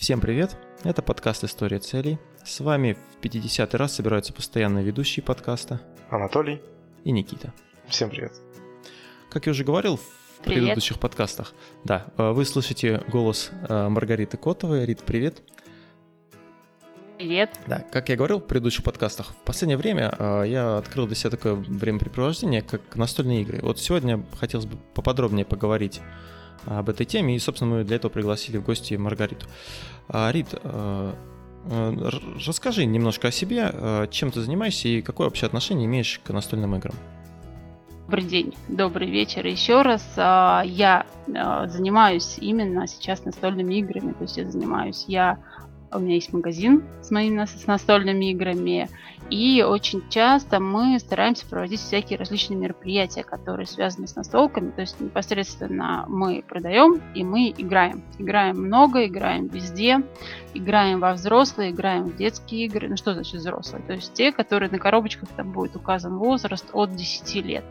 Всем привет, это подкаст «История целей». С вами в 50-й раз собираются постоянные ведущие подкаста Анатолий и Никита. Всем привет. Как я уже говорил в предыдущих подкастах, да, вы слышите голос Маргариты Котовой. Рит, привет. Привет. Да, как я говорил в предыдущих подкастах, в последнее время я открыл для себя такое времяпрепровождение, как настольные игры. Вот сегодня хотелось бы поподробнее поговорить об этой теме, и, собственно, мы для этого пригласили в гости Маргариту. Рит, расскажи немножко о себе, чем ты занимаешься и какое вообще отношение имеешь к настольным играм. Добрый день, добрый вечер еще раз. Я занимаюсь именно сейчас настольными играми, то есть у меня есть магазин с настольными играми, и очень часто мы стараемся проводить всякие различные мероприятия, которые связаны с настолками, то есть непосредственно мы продаем и мы играем. Играем много, играем везде, играем во взрослые, играем в детские игры. Ну что значит взрослые? То есть те, которые на коробочках там будет указан возраст от 10 лет.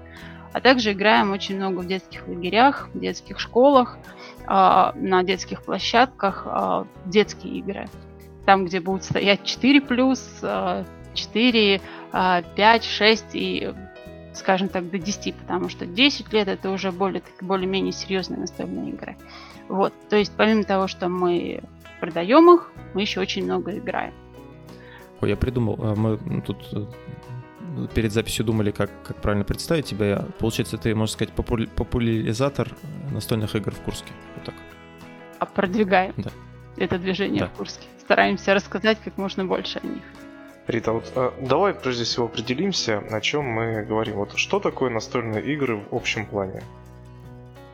А также играем очень много в детских лагерях, в детских школах, на детских площадках, детские игры. Там, где будут стоять 4+, 4, 5, 6 и, скажем так, до 10, потому что 10 лет это уже более-менее серьезные настольные игры. Вот. То есть помимо того, что мы продаем их, мы еще очень много играем. Ой, я придумал, мы тут перед записью думали, как правильно представить тебя. Получается, ты, можно сказать, популяризатор настольных игр в Курске. Вот так. А продвигаем. Да. Это движение, да, в Курске. Стараемся рассказать как можно больше о них. Рита, вот давай прежде всего определимся, о чем мы говорим. Вот что такое настольные игры в общем плане?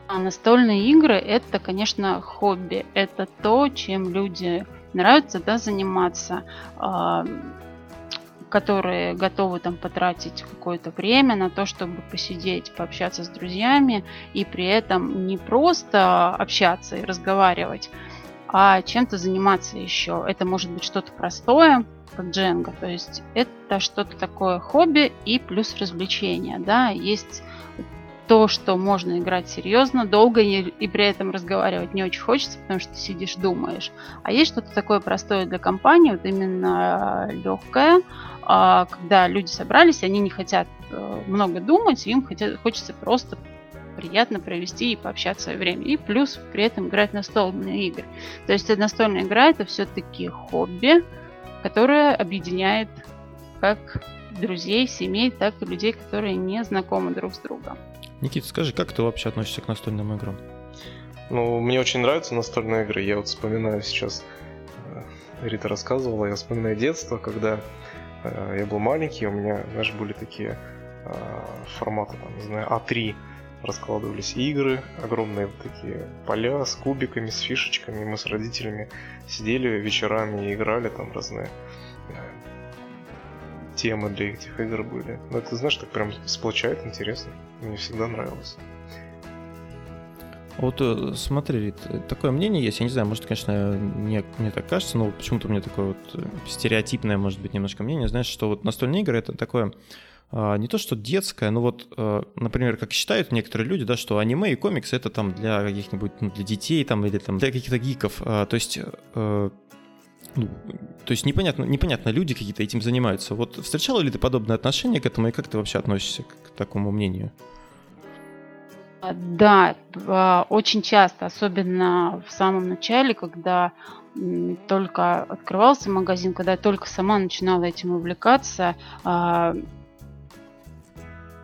А настольные игры — это, конечно, хобби. Это то, чем люди нравится, да, заниматься, которые готовы там потратить какое-то время на то, чтобы посидеть, пообщаться с друзьями, и при этом не просто общаться и разговаривать, а чем-то заниматься еще. Это может быть что-то простое, как Дженга, то есть это что-то такое хобби и плюс развлечение, да, есть то, что можно играть серьезно, долго и при этом разговаривать не очень хочется, потому что ты сидишь, думаешь. А есть что-то такое простое для компании, вот именно легкое, когда люди собрались, они не хотят много думать, им хочется просто приятно провести и пообщаться свое время. И плюс при этом играть в настольные игры. То есть настольная игра — это все-таки хобби, которое объединяет как друзей, семей, так и людей, которые не знакомы друг с другом. Никита, скажи, как ты вообще относишься к настольным играм? Ну, мне очень нравятся настольные игры. Я вот вспоминаю сейчас, Рита рассказывала, я вспоминаю детство, когда я был маленький, у меня даже были такие форматы, там, не знаю, А3. Раскладывались игры, огромные вот такие поля с кубиками, с фишечками. Мы с родителями сидели вечерами и играли, там разные темы для этих игр были. Но это, знаешь, так прям сплочает, интересно. Мне всегда нравилось. Вот смотри, Рит, такое мнение есть, я не знаю, может, конечно, мне так кажется, но почему-то у меня такое вот стереотипное, может быть, немножко мнение, знаешь, что вот настольные игры — это такое не то что детское, но вот, например, как считают некоторые люди, да, что аниме и комиксы — это там для каких-нибудь, ну, для детей там, или там для каких-то гиков, то есть непонятно, люди какие-то этим занимаются. Вот встречала ли ты подобное отношение к этому, и как ты вообще относишься к такому мнению? Да, очень часто, особенно в самом начале, когда только открывался магазин, когда я только сама начинала этим увлекаться,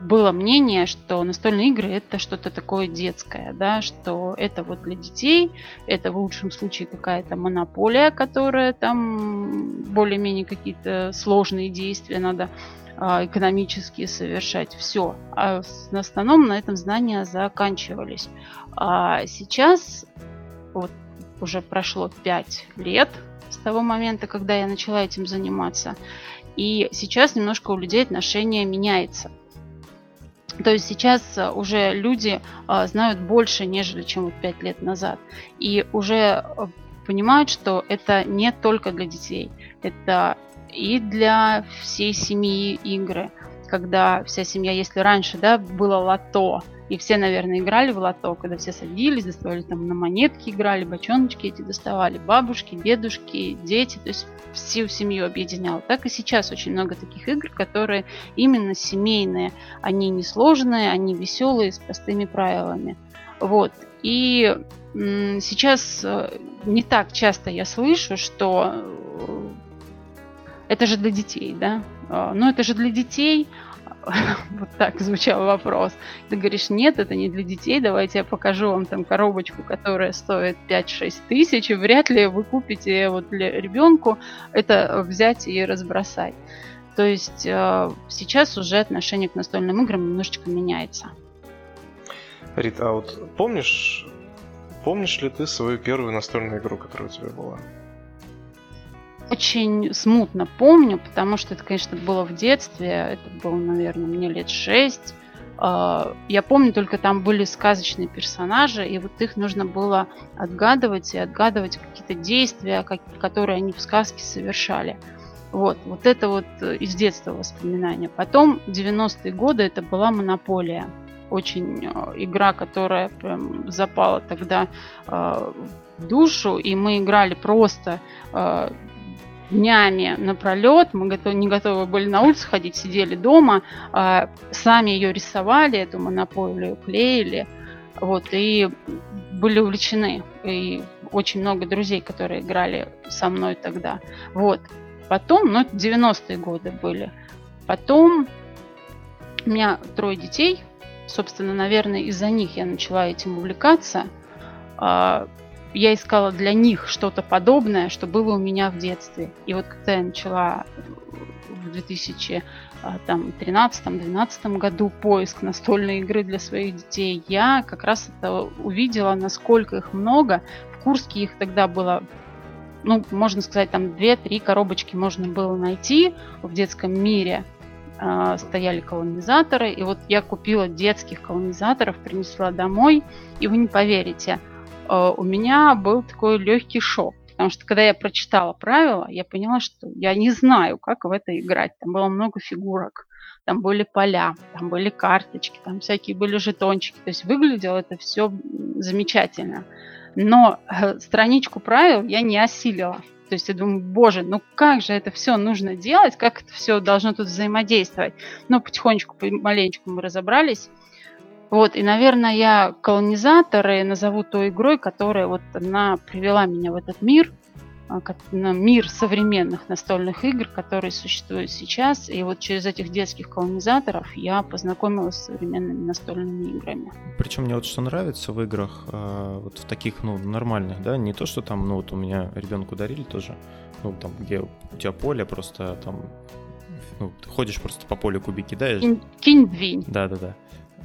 было мнение, что настольные игры — это что-то такое детское, да, что это вот для детей, это в лучшем случае какая-то монополия, которая там более-менее какие-то сложные действия надо экономические совершать. Все. А в основном на этом знания заканчивались. А сейчас вот уже прошло 5 лет с того момента, когда я начала этим заниматься, и сейчас немножко у людей отношение меняется. То есть сейчас уже люди знают больше, нежели чем вот 5 лет назад. И уже понимают, что это не только для детей. Это и для всей семьи игры. когда вся семья, если раньше, да, было лото, и все, наверное, играли в лото, когда все садились, доставали там на монетки, играли, бочоночки эти доставали, бабушки, дедушки, дети, то есть всю семью объединяло. Так и сейчас очень много таких игр, которые именно семейные, они не сложные, они веселые, с простыми правилами. Вот. И сейчас не так часто я слышу, что это же для детей, да? Ну, это же для детей. Вот так звучал вопрос. Ты говоришь, нет, это не для детей, давайте я покажу вам там коробочку, которая стоит 5-6 тысяч, и вряд ли вы купите вот для ребенку это взять и разбросать. То есть сейчас уже отношение к настольным играм немножечко меняется. Рит, а вот помнишь ли ты свою первую настольную игру, которая у тебя была? Очень смутно помню, потому что это, конечно, было в детстве. Это было, наверное, мне лет 6. Я помню, только там были сказочные персонажи, и вот их нужно было отгадывать, и отгадывать какие-то действия, которые они в сказке совершали. Вот это вот из детства воспоминания. Потом, 90-е годы, это была «Монополия». Очень игра, которая прям запала тогда в душу, и мы играли просто... днями напролет, мы не готовы были на улицу ходить, сидели дома, сами ее рисовали, эту монополию клеили, вот, и были увлечены, и очень много друзей, которые играли со мной тогда, вот. Потом, это 90-е годы были, потом у меня 3 детей, собственно, наверное, из-за них я начала этим увлекаться. Я искала для них что-то подобное, что было у меня в детстве. И вот когда я начала в 2013-2012 году поиск настольной игры для своих детей, я как раз это увидела, насколько их много. В Курске их тогда было, можно сказать, там 2-3 коробочки можно было найти в детском мире. Стояли колонизаторы. И вот я купила детских колонизаторов, принесла домой. И вы не поверите, у меня был такой легкий шок, потому что когда я прочитала правила, я поняла, что я не знаю, как в это играть. Там было много фигурок, там были поля, там были карточки, там всякие были жетончики. То есть выглядело это все замечательно. Но страничку правил я не осилила. То есть я думаю, боже, как же это все нужно делать, как это все должно тут взаимодействовать. Но потихонечку, помаленечку мы разобрались. Вот, и, наверное, я колонизаторы назову той игрой, которая вот она привела меня в этот мир, на мир современных настольных игр, которые существуют сейчас. И вот через этих детских колонизаторов я познакомилась с современными настольными играми. Причем мне вот что нравится в играх, вот в таких, нормальных, да, не то, что там, вот у меня ребенку дарили тоже, там, где у тебя поле просто там, ты ходишь просто по полю кубики, да? Кинь-двинь. Да-да-да.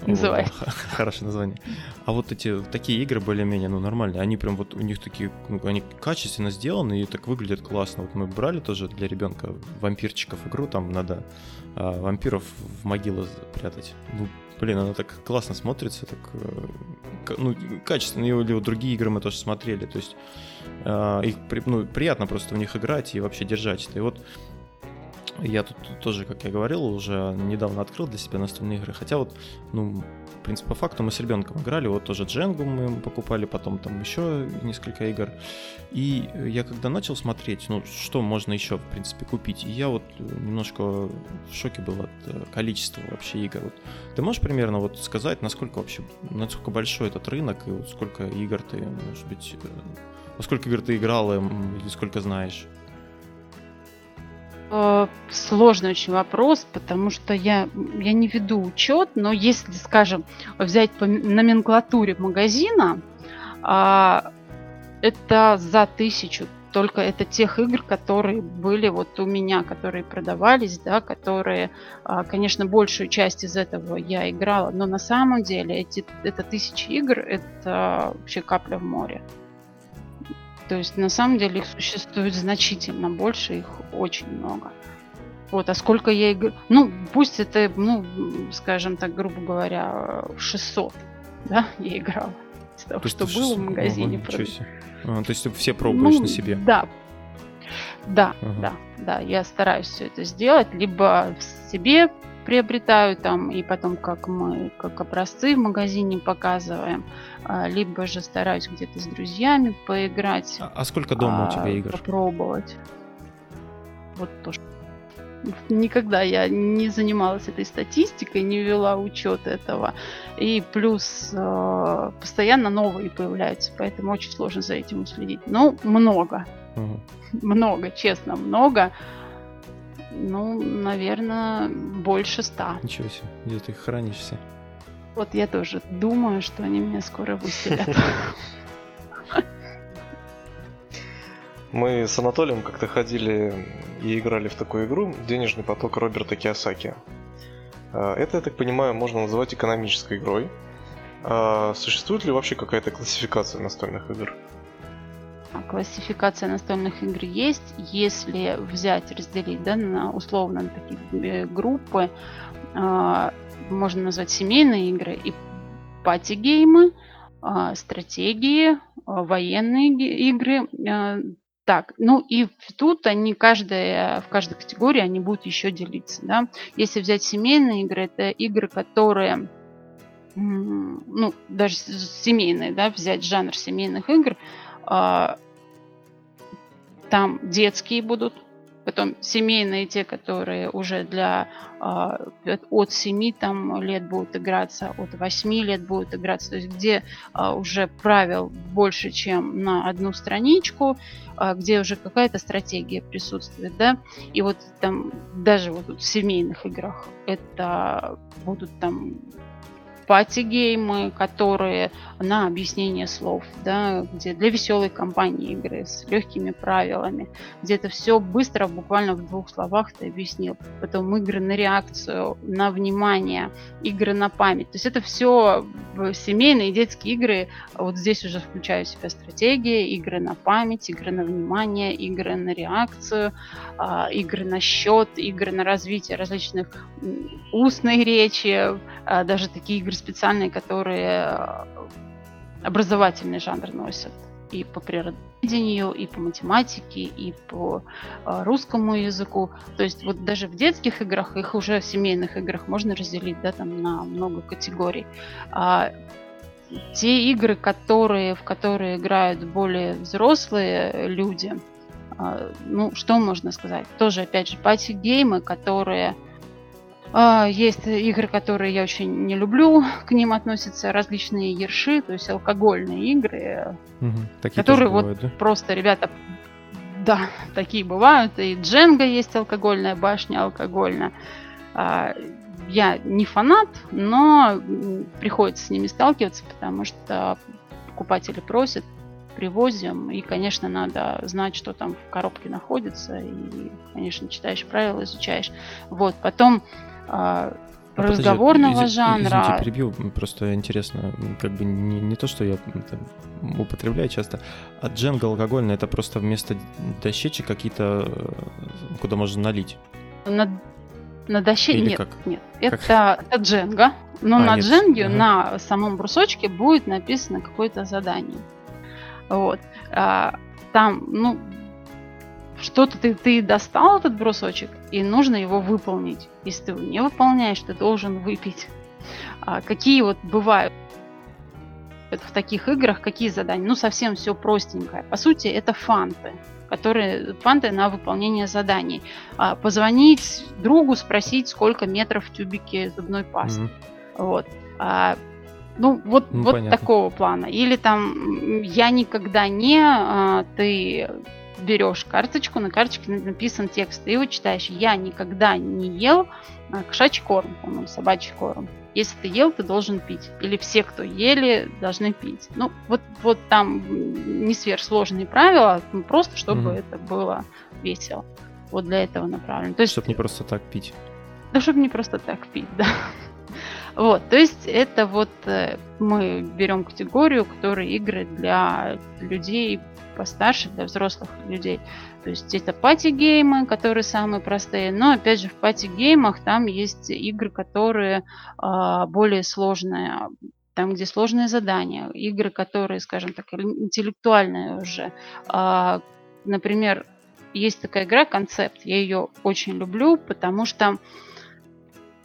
Называй. Хорошее название. А вот эти такие игры более-менее нормальные. Они прям вот у них такие, они качественно сделаны и так выглядят классно. Вот мы брали тоже для ребенка вампирчиков игру, там надо вампиров в могилу прятать. Она так классно смотрится, так качественно. Или вот другие игры мы тоже смотрели. То есть их приятно просто в них играть и вообще держать это. И вот я тут тоже, как я говорил, уже недавно открыл для себя настольные игры. Хотя вот, в принципе, по факту мы с ребенком играли. Вот тоже Дженгу мы покупали, потом там еще несколько игр. И я когда начал смотреть, что можно еще, в принципе, купить, и я вот немножко в шоке был от количества вообще игр. Вот ты можешь примерно вот сказать, насколько большой этот рынок и вот сколько игр ты, может быть, сколько игр ты играл или сколько знаешь? Сложный очень вопрос, потому что я не веду учет, но если, скажем, взять по номенклатуре магазина, это за 1000, только это тех игр, которые были вот у меня, которые продавались, да, которые, конечно, большую часть из этого я играла, но на самом деле это 1000 игр, это вообще капля в море. То есть, на самом деле, их существует значительно больше, их очень много. Вот, а сколько я игр... пусть это, скажем так, грубо говоря, 600, да, я играла. Из того, что было в магазине. То есть, все пробуешь на себе? Да, я стараюсь все это сделать. Либо в себе приобретаю там и потом как мы как образцы в магазине показываем, либо же стараюсь где-то с друзьями поиграть. А сколько дома у тебя игр? Попробовать. Вот то, что... Никогда я не занималась этой статистикой, не вела учет этого. И плюс постоянно новые появляются, поэтому очень сложно за этим уследить. Ну, много. Много, честно, много. Ну, наверное, больше 100. Ничего себе, где ты их хранишься? Вот я тоже думаю, что они меня скоро выселят. Мы с Анатолием как-то ходили и играли в такую игру «Денежный поток» Роберта Киосаки. Это, я так понимаю, можно называть экономической игрой. Существует ли вообще какая-то классификация настольных игр? Классификация настольных игр есть. Если взять, разделить, да, на условно на такие группы, можно назвать семейные игры и пати-геймы, стратегии, военные игры. Так, ну и тут они в каждой категории они будут еще делиться. Да? Если взять семейные игры, это игры, которые, ну, даже семейные, да, взять жанр семейных игр, там детские будут, потом семейные те, которые уже для от 7 там, лет будут играться, от 8 лет будут играться, то есть где уже правил больше, чем на одну страничку, где уже какая-то стратегия присутствует, да, и вот там даже вот в семейных играх это будут там пати-геймы, которые на объяснение слов, да, где для веселой компании игры с легкими правилами, где это все быстро, буквально в двух словах ты объяснил. Потом игры на реакцию, на внимание, игры на память. То есть это все семейные и детские игры. Вот здесь уже включаю в себя стратегии, игры на память, игры на внимание, игры на реакцию, игры на счет, игры на развитие различных устной речи, даже такие игры специальные, которые образовательный жанр носят и по природоведению, и по математике, и по русскому языку. То есть вот даже в детских играх, их уже в семейных играх можно разделить, да, там на много категорий. Те игры, в которые играют более взрослые люди, ну, что можно сказать? Тоже, опять же, пати-геймы, которые... Есть игры, которые я очень не люблю, к ним относятся различные ерши, то есть алкогольные игры, которые вот бывают, да? Просто ребята, да, такие бывают, и Дженга есть алкогольная, башня алкогольная. Я не фанат, но приходится с ними сталкиваться, потому что покупатели просят, привозим, и, конечно, надо знать, что там в коробке находится, и, конечно, читаешь правила, изучаешь. Вот, потом... разговорного жанра. Извините, перебью, просто интересно, как бы не то, что я там употребляю часто, а Дженга алкогольная, это просто вместо дощечек какие-то, куда можно налить. На дощечке? Нет, как? Нет. Это Дженга, но на Дженге, на самом брусочке будет написано какое-то задание. Вот. Там, ну, что-то ты достал этот брусочек, и нужно его выполнить. Если ты его не выполняешь, ты должен выпить. Какие вот бывают в таких играх, какие задания? Ну, совсем все простенькое. По сути, это фанты, фанты на выполнение заданий. Позвонить другу, спросить, сколько метров в тюбике зубной пасты. Вот. Ну, вот такого плана. Или там «я никогда не», ты берешь карточку, на карточке написан текст, ты его читаешь. «Я никогда не ел кошачий корм», по-моему, собачий корм. Если ты ел, ты должен пить. Или все, кто ели, должны пить. Ну, вот там не сверхсложные правила, просто чтобы это было весело. Вот для этого направлено. То есть, чтобы не просто так пить. Да, чтобы не просто так пить, да. Вот, то есть это вот мы берем категорию, которые игры для людей постарше, для взрослых людей. То есть это пати-геймы, которые самые простые, но опять же в пати-геймах там есть игры, которые более сложные, там где сложные задания, игры, которые, скажем так, интеллектуальные уже. Например, есть такая игра «Концепт», я ее очень люблю, потому что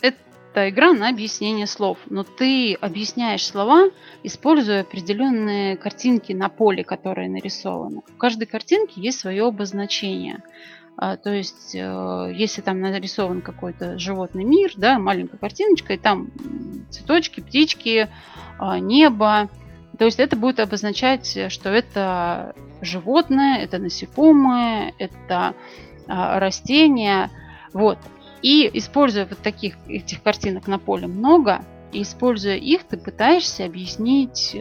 это это игра на объяснение слов, но ты объясняешь слова, используя определенные картинки на поле, которые нарисованы. У каждой картинки есть свое обозначение. То есть, если там нарисован какой-то животный мир, да, маленькая картиночка, и там цветочки, птички, небо, то есть это будет обозначать, что это животное, это насекомое, это растение. Вот. И используя вот таких этих картинок на поле много, и используя их, ты пытаешься объяснить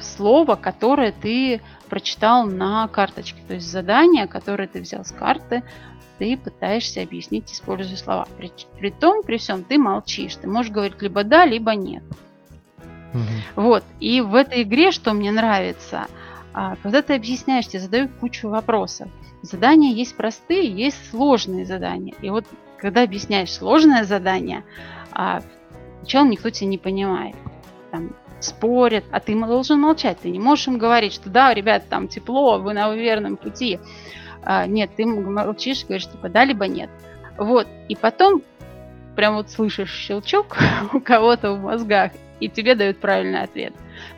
слово, которое ты прочитал на карточке. То есть задание, которое ты взял с карты, ты пытаешься объяснить, используя слова. При всем ты молчишь. Ты можешь говорить либо да, либо нет. Угу. Вот. И в этой игре, что мне нравится, когда ты объясняешь, тебе задают кучу вопросов. Задания есть простые, есть сложные задания. И вот когда объясняешь сложное задание, сначала никто тебя не понимает. Там спорят, а ты должен молчать. Ты не можешь им говорить, что да, ребята, там тепло, вы на верном пути. Нет, ты молчишь и говоришь, типа да, либо нет. Вот. И потом прям вот слышишь щелчок у кого-то в мозгах, и тебе дают правильный ответ.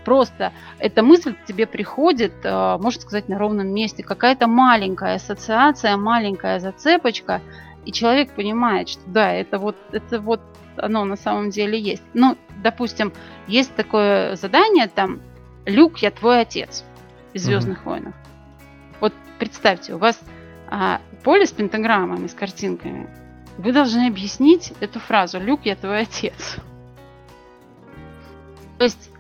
Просто эта мысль к тебе приходит, можно сказать, на ровном месте. Какая-то маленькая ассоциация, маленькая зацепочка, и человек понимает, что да, это вот оно на самом деле есть. Ну, допустим, есть такое задание, там, Люк, я твой отец из «Звездных войн». Вот представьте, у вас поле с пентаграммами, с картинками. Вы должны объяснить эту фразу «Люк, я твой отец». То есть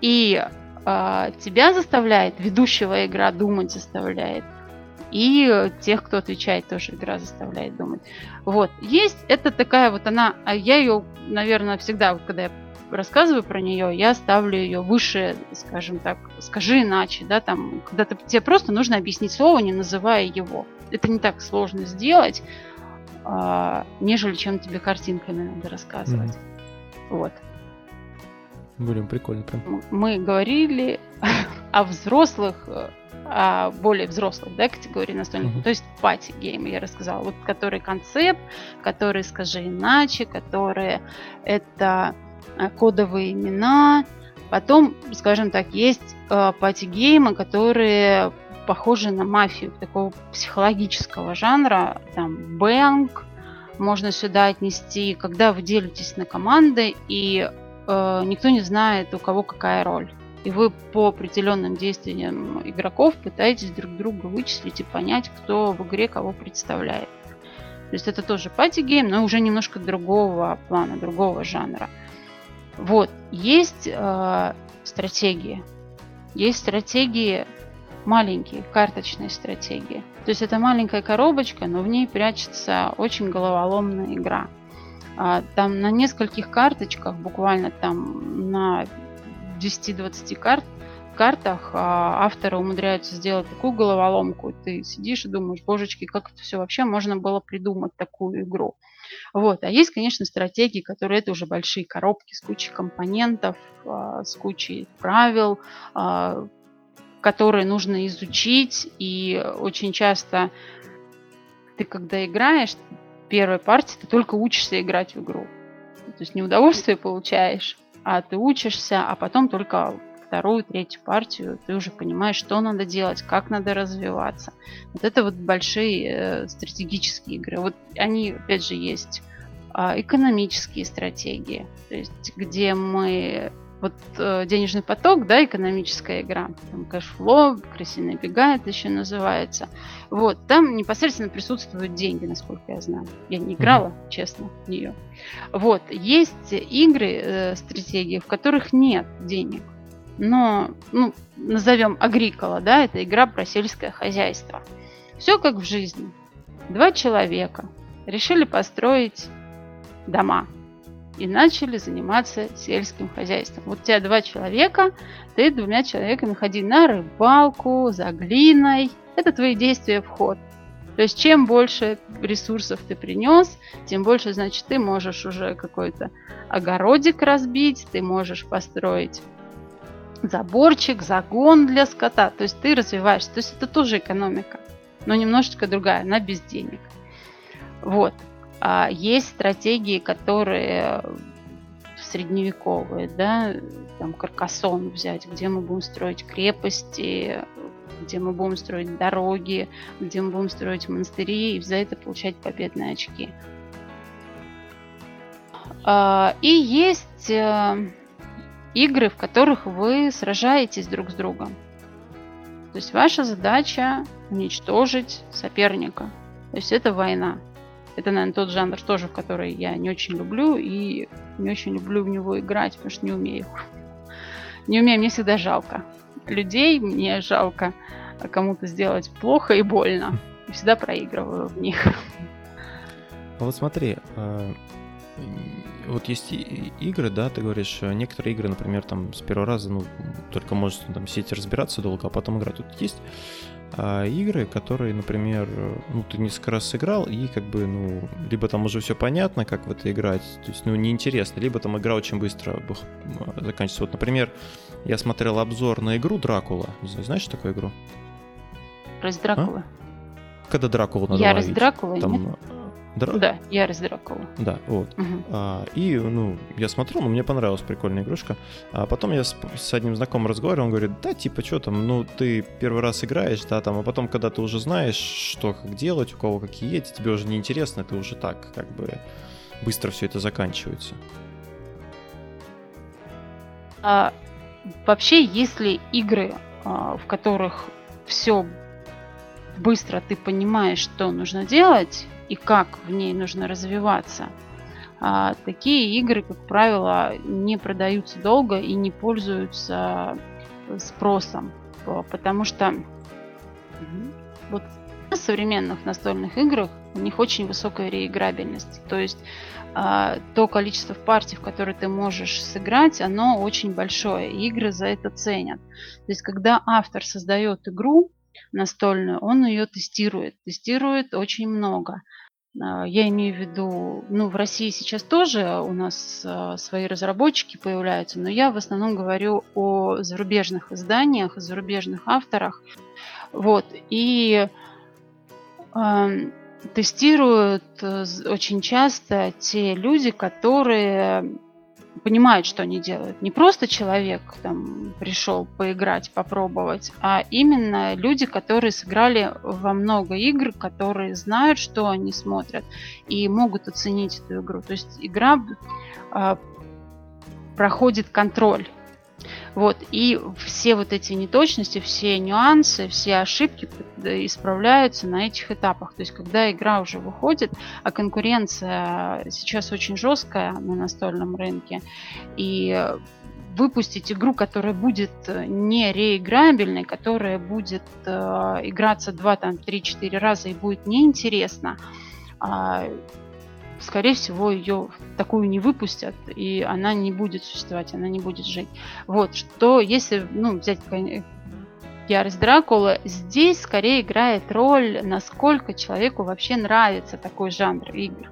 и тебя заставляет, ведущего игра думать заставляет, и тех, кто отвечает, тоже игра заставляет думать. Вот, есть, это такая вот она, я ее, наверное, всегда, когда я рассказываю про нее, я ставлю ее выше, скажем так, «Скажи иначе», да, там, когда тебе просто нужно объяснить слово, не называя его. Это не так сложно сделать, нежели чем тебе картинками надо рассказывать. Вот. Блин, прикольно прям. Мы говорили о взрослых, о более взрослых, да, категории настольных, то есть пати-геймы я рассказала. Вот который концепт, который «Скажи иначе», которые это «Кодовые имена». Потом, скажем так, есть пати-геймы, которые похожи на мафию, такого психологического жанра, там «Bang» можно сюда отнести, когда вы делитесь на команды и никто не знает, у кого какая роль. И вы по определенным действиям игроков пытаетесь друг друга вычислить и понять, кто в игре кого представляет. То есть это тоже пати-гейм, но уже немножко другого плана, другого жанра. Вот. Есть стратегии. Есть стратегии маленькие, карточные стратегии. То есть это маленькая коробочка, но в ней прячется очень головоломная игра. Там на нескольких карточках, буквально там на 10-20 картах авторы умудряются сделать такую головоломку. Ты сидишь и думаешь, божечки, как это все вообще можно было придумать такую игру. Вот. А есть, конечно, стратегии, которые это уже большие коробки с кучей компонентов, с кучей правил, которые нужно изучить. И очень часто ты, когда играешь, первой партии ты только учишься играть в игру. То есть не удовольствие получаешь, а ты учишься, а потом только вторую, третью партию ты уже понимаешь, что надо делать, как надо развиваться. Вот это вот большие стратегические игры. Вот они, опять же, есть экономические стратегии, то есть где мы... Вот «Денежный поток», да, экономическая игра, там «Кэшфлоу», «Крысиные бега» это еще называется. Вот, там непосредственно присутствуют деньги, насколько я знаю. Я не играла, честно, в нее. Вот, есть игры, стратегии, в которых нет денег. Но, назовем «Агрикола», да, это игра про сельское хозяйство. Все как в жизни. 2 человека решили построить дома и начали заниматься сельским хозяйством. Вот у тебя 2 человека, ты 2 человеками ходи на рыбалку, за глиной. Это твои действия в ход. То есть чем больше ресурсов ты принес, тем больше, значит, ты можешь уже какой-то огородик разбить, ты можешь построить заборчик, загон для скота. То есть ты развиваешься. То есть это тоже экономика, но немножечко другая, она без денег. Вот. Есть стратегии, которые средневековые, да, там Каркасон взять, где мы будем строить крепости, где мы будем строить дороги, где мы будем строить монастыри и за это получать победные очки. И есть игры, в которых вы сражаетесь друг с другом. То есть ваша задача уничтожить соперника. То есть это война. Это, наверное, тот жанр тоже, в который я не очень люблю и не очень люблю в него играть, потому что не умею. Не умею, мне всегда жалко людей, мне жалко кому-то сделать плохо и больно. И всегда проигрываю в них. Вот смотри, вот есть игры, да, ты говоришь, некоторые игры, например, там с первого раза, ну, только может там сидеть и разбираться долго, а потом играть. Тут есть игры, которые, например, ну, ты несколько раз сыграл, и как бы, ну, либо там уже все понятно, как в это играть, то есть, ну, неинтересно, либо там игра очень быстро заканчивается. Вот, например, я смотрел обзор на игру Дракула. Знаешь такую игру? Раз Дракула. А? Когда Дракулу надо ловить. Я Раз Дракула, там, нет? Да, я Раз Дракула. Да, вот. Угу. И, ну, я смотрел, но мне понравилась прикольная игрушка. А потом я с одним знакомым разговаривал, он говорит, да, типа, что там, ну, ты первый раз играешь, да, там, а потом, когда ты уже знаешь, что, как делать, у кого какие есть, тебе уже неинтересно, ты уже так, как бы, быстро все это заканчивается. Вообще, если игры, в которых все быстро ты понимаешь, что нужно делать и как в ней нужно развиваться. Такие игры, как правило, не продаются долго и не пользуются спросом, потому что вот в современных настольных играх у них очень высокая реиграбельность. То есть то количество партий, в которые ты можешь сыграть, оно очень большое. И игры за это ценят. То есть когда автор создает игру настольную, он ее тестирует. Тестирует очень много. Я имею в виду, ну, в России сейчас тоже у нас свои разработчики появляются, но я в основном говорю о зарубежных изданиях, о зарубежных авторах. Вот. И тестируют очень часто те люди, которые понимают, что они делают. Не просто человек там пришел поиграть, попробовать, а именно люди, которые сыграли во много игр, которые знают, что они смотрят, и могут оценить эту игру. То есть игра проходит контроль. Вот. И все вот эти неточности, все нюансы, все ошибки исправляются на этих этапах. То есть когда игра уже выходит, а конкуренция сейчас очень жесткая на настольном рынке, и выпустить игру, которая будет не реиграбельной, которая будет играться 2, там, 3-4 раза и будет неинтересно, скорее всего, ее такую не выпустят, и она не будет существовать, она не будет жить. Вот, что если, ну, взять Ярость Дракула, здесь скорее играет роль, насколько человеку вообще нравится такой жанр игр.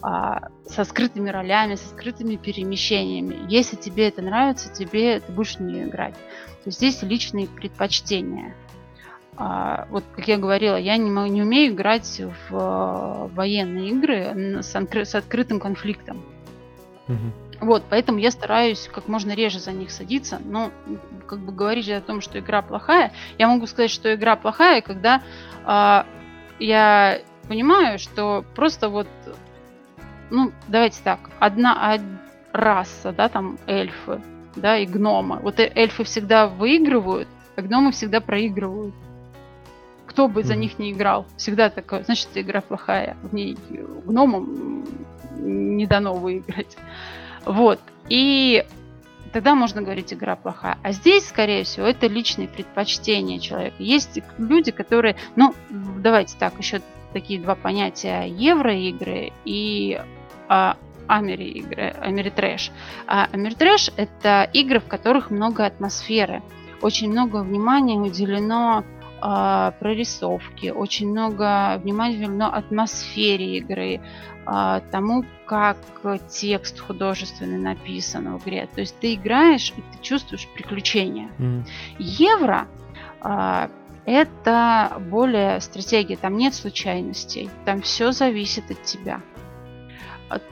Со скрытыми ролями, со скрытыми перемещениями. Если тебе это нравится, тебе ты будешь в нее играть. То есть здесь личные предпочтения. Вот, как я говорила, я не умею играть в военные игры с открытым конфликтом. Угу. Вот, поэтому я стараюсь как можно реже за них садиться. Но, как бы, говорить о том, что игра плохая, я могу сказать, что игра плохая, когда я понимаю, что просто вот, ну, давайте так, одна раса, да, там эльфы, да, и гномы. Вот эльфы всегда выигрывают, а гномы всегда проигрывают. Кто бы за них ни играл, всегда такое, значит, игра плохая, в ней гномам не дано выиграть. Вот, и тогда можно говорить, игра плохая. А здесь, скорее всего, это личные предпочтения человека. Есть люди, которые, ну, давайте так, еще такие два понятия: евроигры и америгры, америтрэш. Америтрэш – это игры, в которых много атмосферы, очень много внимания уделено прорисовки, очень много внимания уделено атмосфере игры, тому, как текст художественный написан в игре. То есть ты играешь и ты чувствуешь приключения. Евро это более стратегия, там нет случайностей, там все зависит от тебя.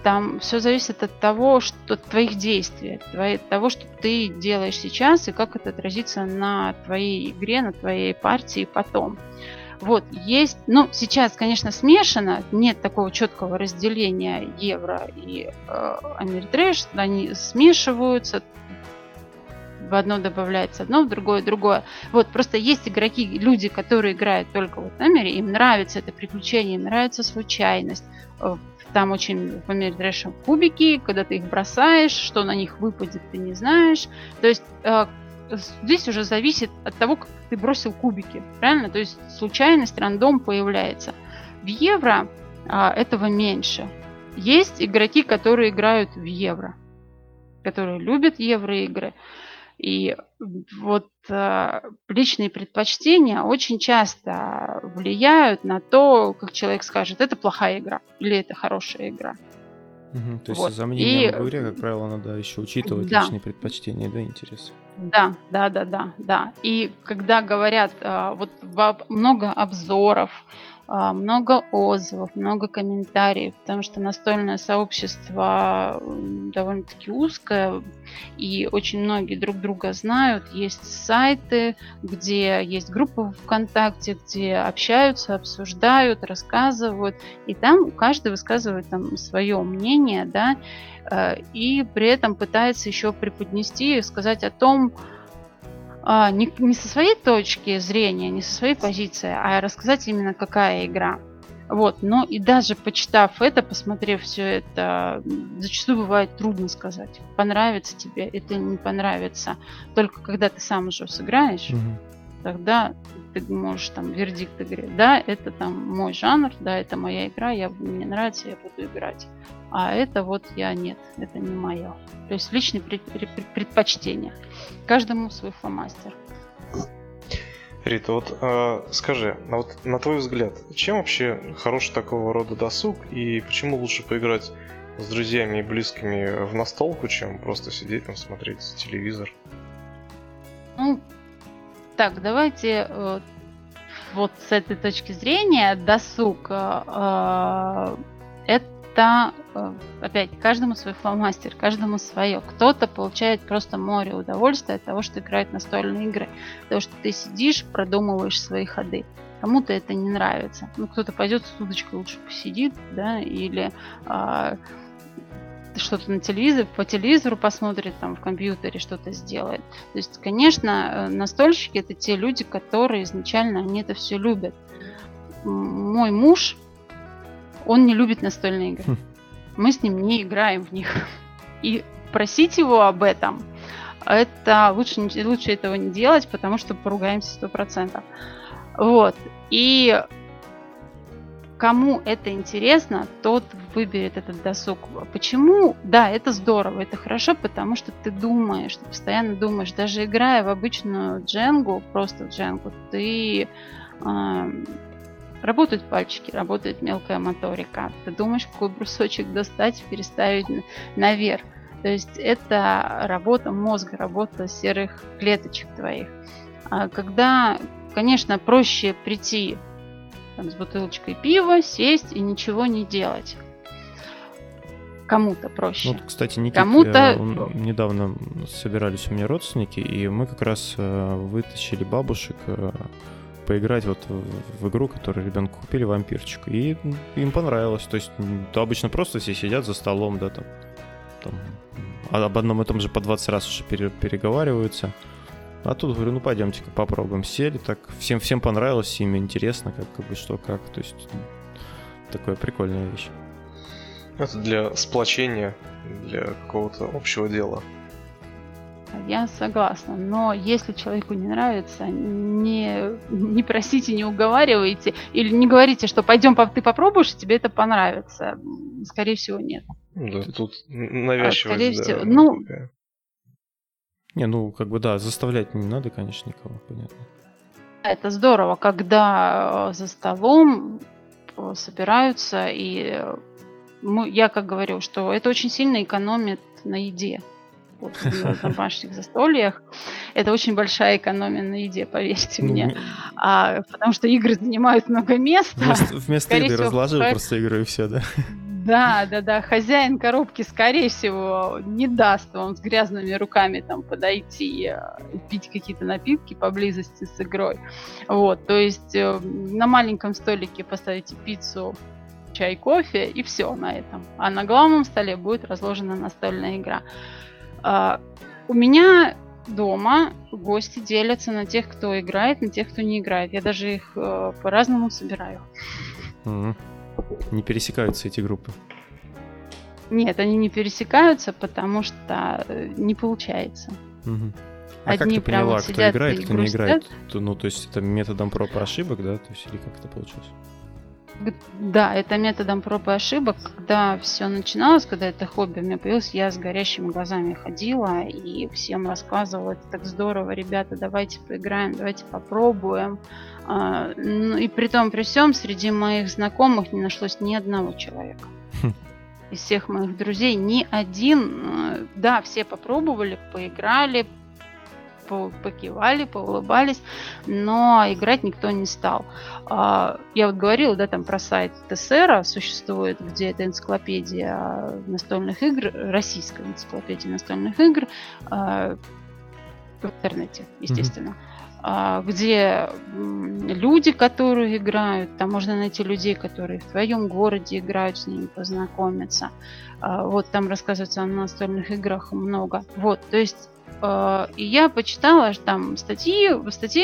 Там все зависит от того, что от твоих действий, от того, что ты делаешь сейчас и как это отразится на твоей игре, на твоей партии потом. Вот, есть, ну, сейчас, конечно, смешано, нет такого четкого разделения евро и америтрэш, они смешиваются, в одно добавляется одно, в другое другое. Вот, просто есть игроки, люди, которые играют только в Амере, им нравится это приключение, им нравится случайность. Там очень в америтрэше кубики, когда ты их бросаешь, что на них выпадет, ты не знаешь. То есть здесь уже зависит от того, как ты бросил кубики, правильно? То есть случайность, рандом появляется. В евро этого меньше. Есть игроки, которые играют в евро, которые любят евроигры. И вот личные предпочтения очень часто влияют на то, как человек скажет, это плохая игра или это хорошая игра. Угу, то есть вот. За мнением в игре, как правило, надо еще учитывать личные предпочтения, да, интересы. Да. И когда говорят, вот много обзоров, много отзывов, много комментариев, потому что настольное сообщество довольно-таки узкое, и очень многие друг друга знают. Есть сайты, где есть группы ВКонтакте, где общаются, обсуждают, рассказывают, и там каждый высказывает там свое мнение, да, и при этом пытается еще преподнести и сказать о том, не со своей точки зрения, не со своей позиции, а рассказать именно, какая игра. Вот. Но и даже почитав это, посмотрев все это, зачастую бывает трудно сказать, понравится тебе, это не понравится. Только когда ты сам уже сыграешь, тогда ты можешь там вердикт игры. Да, это там мой жанр, да, это моя игра, мне нравится, я буду играть. А это вот я нет, это не мое. То есть личные предпочтения. Каждому свой фломастер. Рита, вот скажи, вот на твой взгляд, чем вообще хорош такого рода досуг и почему лучше поиграть с друзьями и близкими в настолку, чем просто сидеть там смотреть телевизор? Ну, так, давайте вот с этой точки зрения досуг это опять каждому свой фломастер, каждому свое. Кто-то получает просто море удовольствия от того, что играет в настольные игры, потому что ты сидишь, продумываешь свои ходы. Кому-то это не нравится. Ну, кто-то пойдет с удочкой лучше посидит, да, или что-то на телевизор, по телевизору посмотрит, там в компьютере что-то сделает. То есть, конечно, настольщики это те люди, которые изначально они это все любят. Мой муж, он не любит настольные игры. Мы с ним не играем в них. И просить его об этом, это лучше этого не делать, потому что поругаемся 100%. Вот. И кому это интересно, тот выберет этот досуг. Почему? Да, это здорово, это хорошо, потому что ты думаешь, ты постоянно думаешь. Даже играя в обычную Дженгу, просто в Дженгу, ты... Работают пальчики, работает мелкая моторика. Ты думаешь, какой брусочек достать, переставить наверх. То есть это работа мозга, работа серых клеточек твоих. А когда, конечно, проще прийти там, с бутылочкой пива, сесть и ничего не делать. Кому-то проще. Вот, кстати, Никита, недавно собирались у меня родственники, и мы как раз вытащили бабушек... поиграть вот в игру, которую ребенку купили, «Вампирчик». И им понравилось. То есть то обычно просто все сидят за столом, да, там об одном и том же по 20 раз уже переговариваются. А тут говорю, ну пойдемте-ка попробуем. Сели, так всем понравилось, им интересно, как бы что, как. То есть такая прикольная вещь. Это для сплочения, для какого-то общего дела. Я согласна, но если человеку не нравится, не просите, не уговаривайте или не говорите, что пойдем, ты попробуешь, тебе это понравится. Скорее всего, нет. Да, тут навязчивость. Скорее всего, ну... Не, ну, как бы, да, заставлять не надо, конечно, никого, понятно. Это здорово, когда за столом собираются, и я как говорю, что это очень сильно экономит на еде. Вот, в домашних застольях. Это очень большая экономия на еде, поверьте мне. Потому что игры занимают много места. Вместо еды разложил просто игру и все, да? Да, хозяин коробки, скорее всего, не даст вам с грязными руками там подойти и пить какие-то напитки поблизости с игрой. Вот, то есть на маленьком столике поставите пиццу, чай, кофе, и все на этом. А на главном столе будет разложена настольная игра. У меня дома гости делятся на тех, кто играет, на тех, кто не играет. Я даже их по-разному собираю. Не пересекаются эти группы? Нет, они не пересекаются, потому что не получается. А одни как ты поняла, кто играет, кто не играет? Ну, то есть это методом проб и ошибок, да? То есть, или как это получилось? Да, это методом проб и ошибок. Когда все начиналось, когда это хобби у меня появилось, я с горящими глазами ходила и всем рассказывала, это так здорово, ребята, давайте поиграем, давайте попробуем. И при том, при всем, среди моих знакомых не нашлось ни одного человека. Из всех моих друзей ни один. Да, все попробовали, поиграли, покивали, поулыбались, но играть никто не стал. Я вот говорила, да, там про сайт ТСР существует, где это энциклопедия настольных игр, российская энциклопедия настольных игр, в интернете, естественно. Где люди, которые играют, там можно найти людей, которые в твоем городе играют, с ними познакомиться. Вот там рассказывается о настольных играх много. Вот, то есть и я почитала, что там статей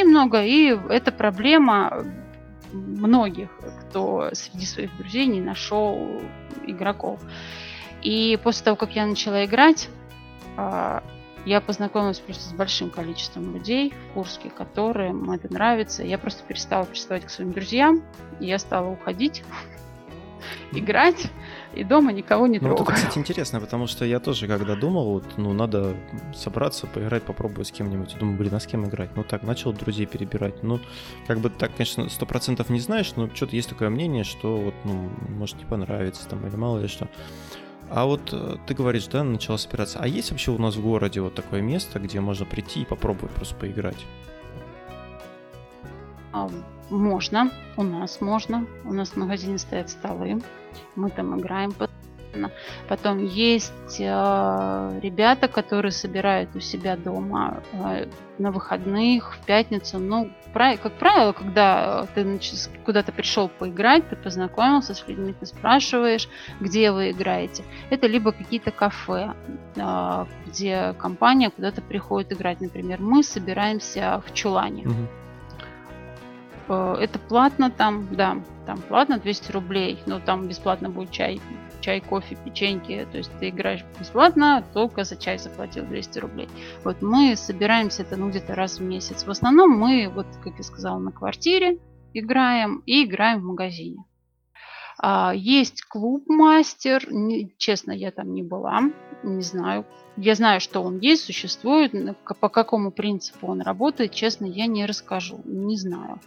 много, и это проблема многих, кто среди своих друзей не нашел игроков. И после того, как я начала играть, я познакомилась просто с большим количеством людей в Курске, которым это нравится. Я просто перестала приставать к своим друзьям, и я стала уходить, играть, и дома никого не трогаю. Ну, это, кстати, интересно, потому что я тоже, когда думал, вот, ну, надо собраться, поиграть, попробовать с кем-нибудь, думаю, блин, а с кем играть? Ну, так, начал друзей перебирать. Ну, как бы так, конечно, 100% не знаешь, но что-то есть такое мнение, что вот, ну, может, не понравится, там, или мало ли что. А вот ты говоришь, да, начала собираться. А есть вообще у нас в городе вот такое место, где можно прийти и попробовать просто поиграть? Можно, у нас можно. У нас в магазине стоят столы, мы там играем постоянно. Потом есть ребята, которые собирают у себя дома на выходных, в пятницу. Ну, как правило, когда ты куда-то пришел поиграть, ты познакомился с людьми, ты спрашиваешь, где вы играете. Это либо какие-то кафе, где компания куда-то приходит играть. Например, мы собираемся в Чулане. Это платно там, да, там платно 200 рублей, но там бесплатно будет чай, кофе, печеньки, то есть ты играешь бесплатно, только за чай заплатил 200 рублей. Вот мы собираемся это, ну, где-то раз в месяц. В основном мы, вот, как я сказала, на квартире играем и играем в магазине. Есть клуб «Мастер», честно, я там не была, не знаю. Я знаю, что он есть, существует, по какому принципу он работает, честно, я не расскажу, не знаю.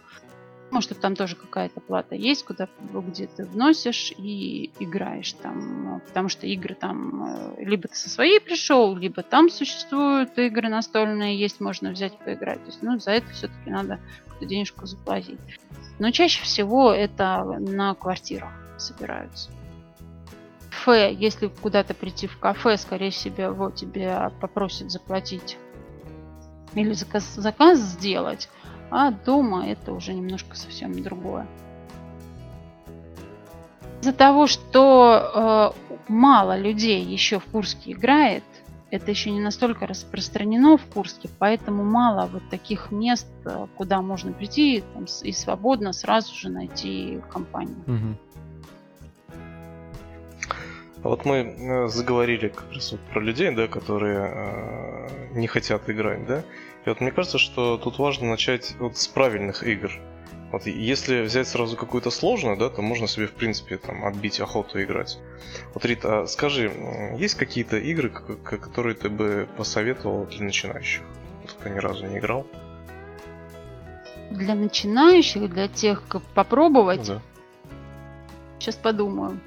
Может, там тоже какая-то плата есть, где ты вносишь и играешь там. Потому что игры там либо ты со своей пришел, либо там существуют игры настольные, есть, можно взять поиграть. То есть, ну, за это все-таки надо какую-то денежку заплатить. Но чаще всего это на квартирах собираются. Кафе, если куда-то прийти в кафе, скорее всего, тебя попросят заплатить или заказ сделать. А дома это уже немножко совсем другое. Из-за того, что мало людей еще в Курске играет, это еще не настолько распространено в Курске, поэтому мало вот таких мест, куда можно прийти там, и свободно сразу же найти компанию. А вот мы заговорили как раз вот про людей, да, которые не хотят играть, да? И вот мне кажется, что тут важно начать вот с правильных игр. Вот если взять сразу какую-то сложную, да, то можно себе, в принципе, там, отбить охоту играть. Вот, Рит, а скажи, есть какие-то игры, которые ты бы посоветовал для начинающих? Кто ни разу не играл? Для начинающих, для тех, как попробовать? Да. Сейчас подумаю.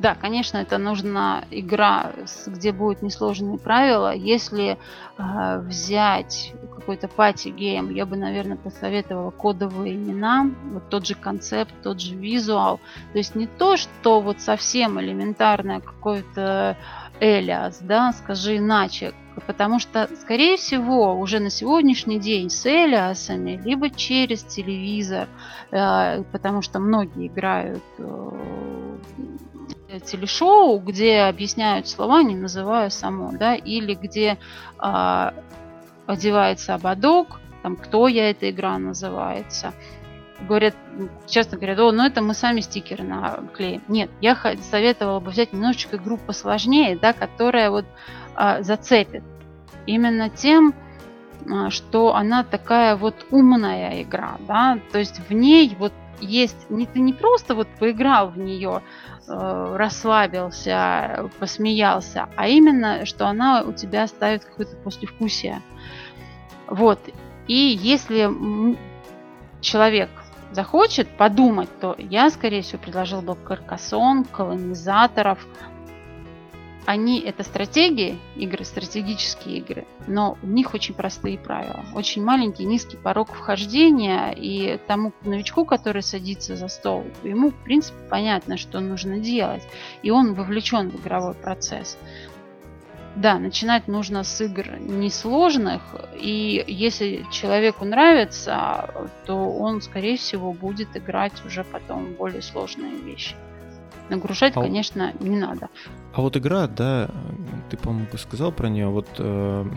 Да, конечно, это нужна игра, где будут несложные правила. Если взять какой-то пати-гейм, я бы, наверное, посоветовала «Кодовые имена», вот тот же концепт, тот же визуал. То есть не то, что вот совсем элементарное какое-то «Элиас», да, «Скажи иначе», потому что, скорее всего, уже на сегодняшний день с «Элиасами» либо через телевизор, потому что многие играют телешоу, где объясняют слова, не называя само, да, или где одевается ободок, там «Кто я, эта игра» называется. Говорят, часто говорят, о, ну это мы сами стикеры наклеим. Нет, я советовала бы взять немножечко игру посложнее, да, которая вот зацепит именно тем, что она такая вот умная игра, да, то есть в ней вот есть, не, ты не просто вот поиграл в нее, расслабился, посмеялся, а именно, что она у тебя оставит какое-то послевкусие. Вот, и если человек захочет подумать, то я, скорее всего, предложила бы «Каркасон», «Колонизаторов». Они – это стратегии игры, стратегические игры, но у них очень простые правила. Очень маленький, низкий порог вхождения, и тому новичку, который садится за стол, ему, в принципе, понятно, что нужно делать, и он вовлечен в игровой процесс. Да, начинать нужно с игр несложных, и если человеку нравится, то он, скорее всего, будет играть уже потом более сложные вещи. Нагружать, конечно, не надо. А вот игра, да, ты, по-моему, сказал про нее, вот в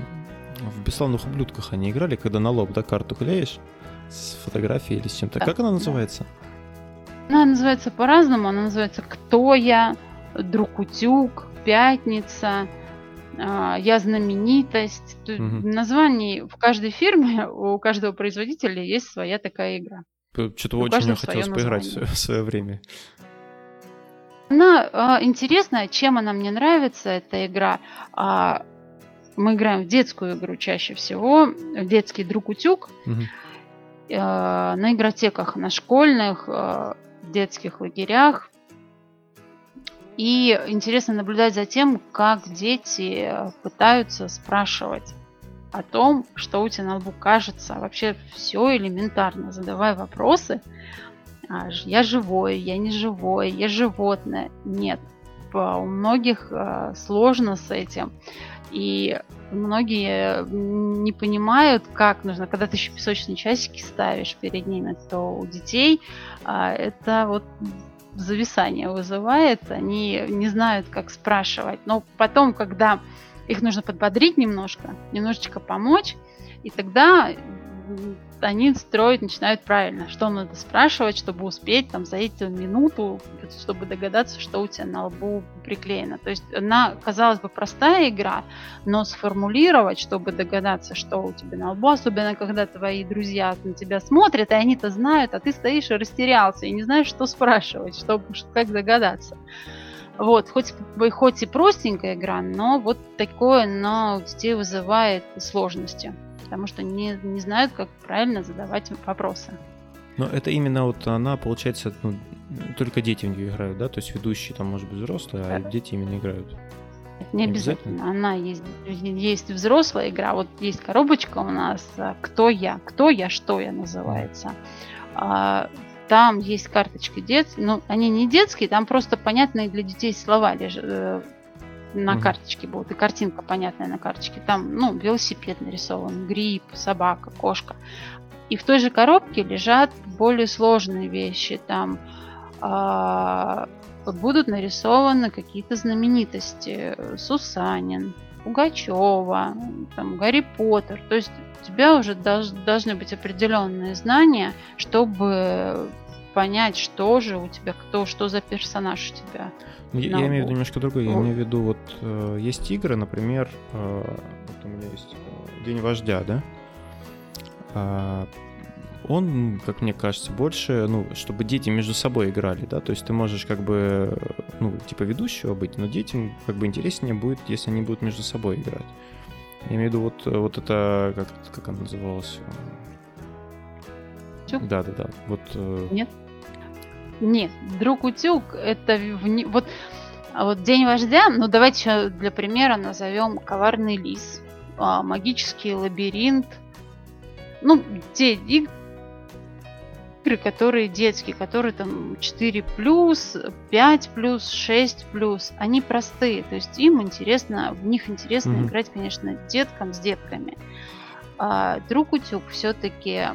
«Бесславных ублюдках» они играли, когда на лоб, да, карту клеишь с фотографией или с чем-то. Так, как она называется? Да. Она называется по-разному, она называется «Кто я», «Друг утюг», «Пятница», «Я знаменитость». Угу. Названий в каждой фирме, у каждого производителя есть своя такая игра. Что-то очень хотелось поиграть в свое время. Она интересная, чем она мне нравится, эта игра. Мы играем в детскую игру чаще всего, в детский «Друг утюг». Угу. На игротеках, на школьных, детских лагерях. И интересно наблюдать за тем, как дети пытаются спрашивать о том, что у тебя на лбу кажется. Вообще все элементарно, задавай вопросы. Я живой, я не живой, я животное. Нет, у многих сложно с этим. И многие не понимают, как нужно. Когда ты еще песочные часики ставишь перед ними, то у детей это вот зависание вызывает. Они не знают, как спрашивать. Но потом, когда их нужно подбодрить немножко, немножечко помочь, и тогда они строить начинают правильно, что надо спрашивать, чтобы успеть там, за эти минуту, чтобы догадаться, что у тебя на лбу приклеено. То есть она, казалось бы, простая игра, но сформулировать, чтобы догадаться, что у тебя на лбу, особенно когда твои друзья на тебя смотрят, и они-то знают, а ты стоишь и растерялся, и не знаешь, что спрашивать, чтобы, как догадаться. Вот, хоть и простенькая игра, но вот такое, но у детей вызывает сложности, потому что не знают, как правильно задавать вопросы. Но это именно вот она, получается, ну, только дети в нее играют, да? То есть ведущие там, может быть, взрослые, а дети именно играют? Не обязательно. Она есть взрослая игра. Вот есть коробочка у нас «Кто я, что я» называется. Там есть карточки детские, но они не детские, там просто понятные для детей слова лежат. На карточке будут, и картинка понятная на карточке. Там, велосипед нарисован, гриб, собака, кошка. И в той же коробке лежат более сложные вещи. Там будут нарисованы какие-то знаменитости. Сусанин, Пугачева, там, Гарри Поттер. То есть у тебя уже должны быть определенные знания, чтобы понять, что же у тебя, что за персонаж у тебя. Я имею в виду немножко другое. Я имею в виду, вот есть игры, например, вот у меня есть «День вождя», да? Он, как мне кажется, больше, чтобы дети между собой играли, да? То есть ты можешь как бы, типа ведущего быть, но детям как бы интереснее будет, если они будут между собой играть. Я имею в виду вот это, как она называлась? Да. Вот. Нет. «Друг утюг» это А вот «День вождя», ну давайте для примера назовем «Коварный лис», «Магический лабиринт». Ну, те игры, которые детские, которые там 4+, 5+, 6+, они простые. То есть им интересно, в них интересно играть, конечно, деткам с детками. А «Друг утюг» все-таки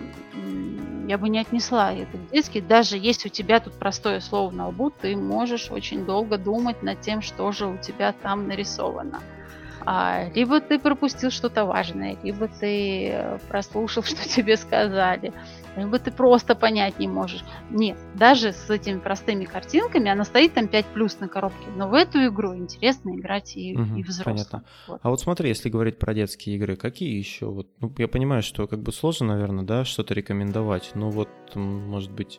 я бы не отнесла это к детским. Даже если у тебя тут простое слово на лбу, ты можешь очень долго думать над тем, что же у тебя там нарисовано. Либо ты пропустил что-то важное, либо ты прослушал, что тебе сказали, либо ты просто понять не можешь. Нет, даже с этими простыми картинками, она стоит там 5+ на коробке, но в эту игру интересно играть и взрослым. Понятно. Вот. А вот смотри, если говорить про детские игры, какие еще? Вот, ну, я понимаю, что как бы сложно, наверное, да, что-то рекомендовать, но вот, может быть,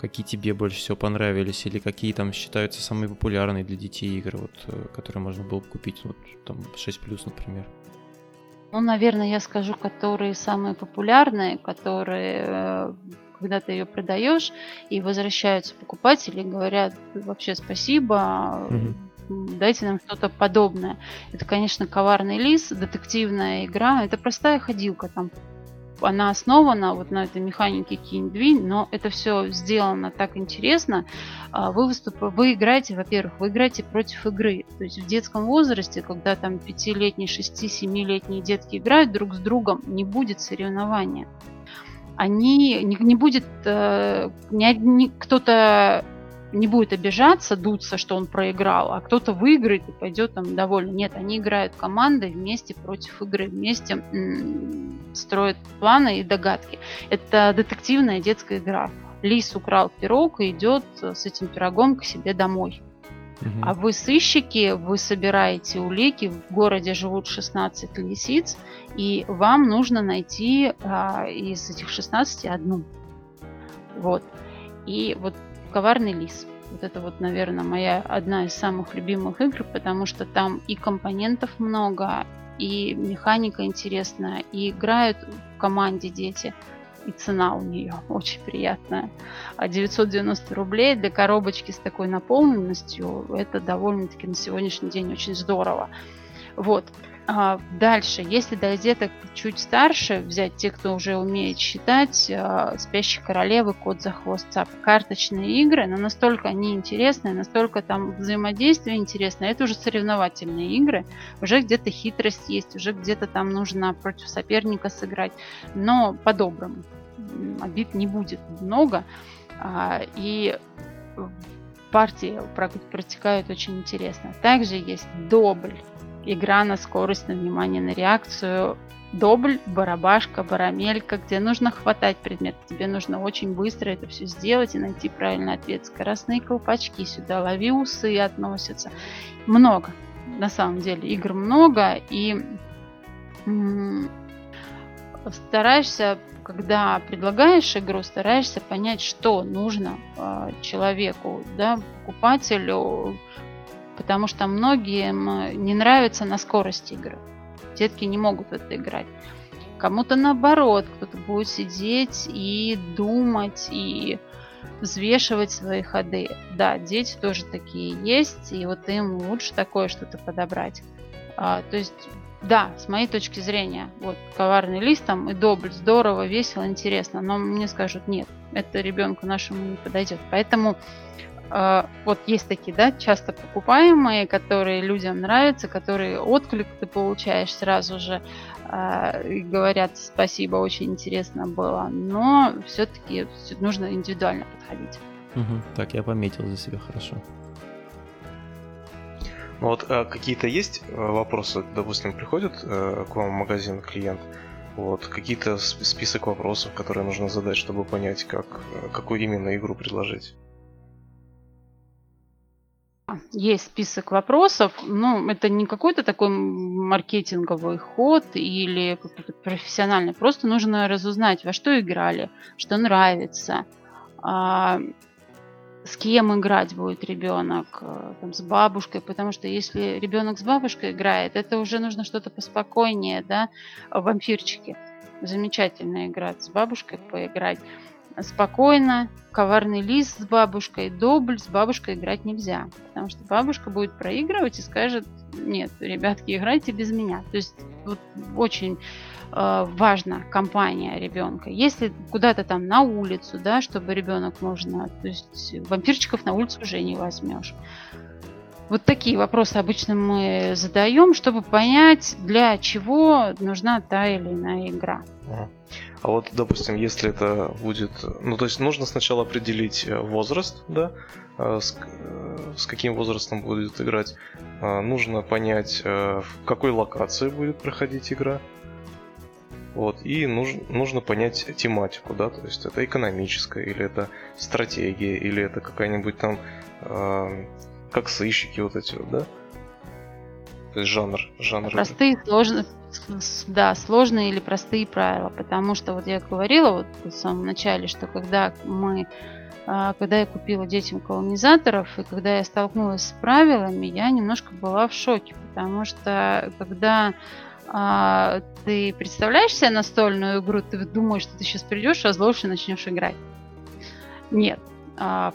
какие тебе больше всего понравились, или какие там считаются самые популярные для детей игры, вот, которые можно было бы купить, вот, там, 6+, например? Ну, наверное, я скажу, которые самые популярные, которые, когда ты ее продаешь, и возвращаются покупатели, говорят вообще спасибо, дайте нам что-то подобное. Это, конечно, «Коварный лис», детективная игра, это простая ходилка там. Она основана вот на этой механике кинь-двинь, но это все сделано так интересно. Вы играете, во-первых, вы играете против игры. То есть в детском возрасте, когда там 5-летние, 6-7-летние детки играют друг с другом, не будет соревнования. Они не будет кто-то не будет обижаться, дуться, что он проиграл, а кто-то выиграет и пойдет там довольный. Нет, они играют командой вместе против игры, вместе строят планы и догадки. Это детективная детская игра. Лис украл пирог и идет с этим пирогом к себе домой. А вы сыщики, вы собираете улики, в городе живут 16 лисиц, и вам нужно найти из этих 16 одну. Вот. И вот «Коварный лис». Вот это вот, наверное, моя одна из самых любимых игр, потому что там и компонентов много, и механика интересная, и играют в команде дети, и цена у нее очень приятная. 990 рублей для коробочки с такой наполненностью, это довольно-таки на сегодняшний день очень здорово. Вот. Дальше, если до деток чуть старше взять, те, кто уже умеет считать, «Спящие королевы», «Кот за хвост», «Цап», карточные игры, но настолько они интересные, настолько там взаимодействие интересное, это уже соревновательные игры, уже где-то хитрость есть, уже где-то там нужно против соперника сыграть, но по-доброму, обид не будет много, и партии протекают очень интересно. Также есть «Добль». Игра на скорость, на внимание, на реакцию. Добль, барабашка, барамелька, где нужно хватать предмет. Тебе нужно очень быстро это все сделать и найти правильный ответ. Скоростные колпачки сюда, лови усы относятся. Много, на самом деле, игр много. И стараешься, когда предлагаешь игру, стараешься понять, что нужно человеку, да, покупателю, потому что многим не нравится на скорость игры. Детки не могут это играть. Кому-то наоборот, кто-то будет сидеть и думать, и взвешивать свои ходы. Да, дети тоже такие есть, и вот им лучше такое что-то подобрать. То есть, да, с моей точки зрения, вот «Коварный лис» там и «Добль» здорово, весело, интересно, но мне скажут, нет, это ребенку нашему не подойдет. Поэтому вот есть такие, да, часто покупаемые, которые людям нравятся, которые отклик ты получаешь сразу же, говорят спасибо, очень интересно было, но все-таки нужно индивидуально подходить. Так, я пометил за себя, хорошо. Вот какие-то есть вопросы, допустим, приходит к вам в магазин клиент, вот, какие-то список вопросов, которые нужно задать, чтобы понять, какую именно игру предложить? Есть список вопросов, но это не какой-то такой маркетинговый ход или какой-то профессиональный. Просто нужно разузнать, во что играли, что нравится, с кем играть будет ребенок, там, с бабушкой, потому что если ребенок с бабушкой играет, это уже нужно что-то поспокойнее, да, «Вампирчики». Замечательная игра, с бабушкой поиграть. спокойно. Коварный лис с бабушкой, Добль с бабушкой играть нельзя, потому что бабушка будет проигрывать и скажет: нет, ребятки, играйте без меня. То есть вот очень важна компания ребенка. Если куда-то там на улицу, да, чтобы ребенок можно, то есть вампирчиков на улицу уже не возьмешь. Вот такие вопросы обычно мы задаем, чтобы понять, для чего нужна та или иная игра. А вот, допустим, если это будет... Ну, то есть нужно сначала определить возраст, да, с каким возрастом будет играть. Нужно понять, в какой локации будет проходить игра. Вот, и нужно понять тематику, да, то есть это экономическая, или это стратегия, или это какая-нибудь там... Как сыщики вот эти вот, да? То есть жанр. Простые, сложные, да, сложные или простые правила. Потому что вот я говорила вот в самом начале, что когда я купила детям колонизаторов, и когда я столкнулась с правилами, я немножко была в шоке. Потому что когда ты представляешь себе настольную игру, ты думаешь, что ты сейчас придешь, разложишь и начнешь играть. Нет.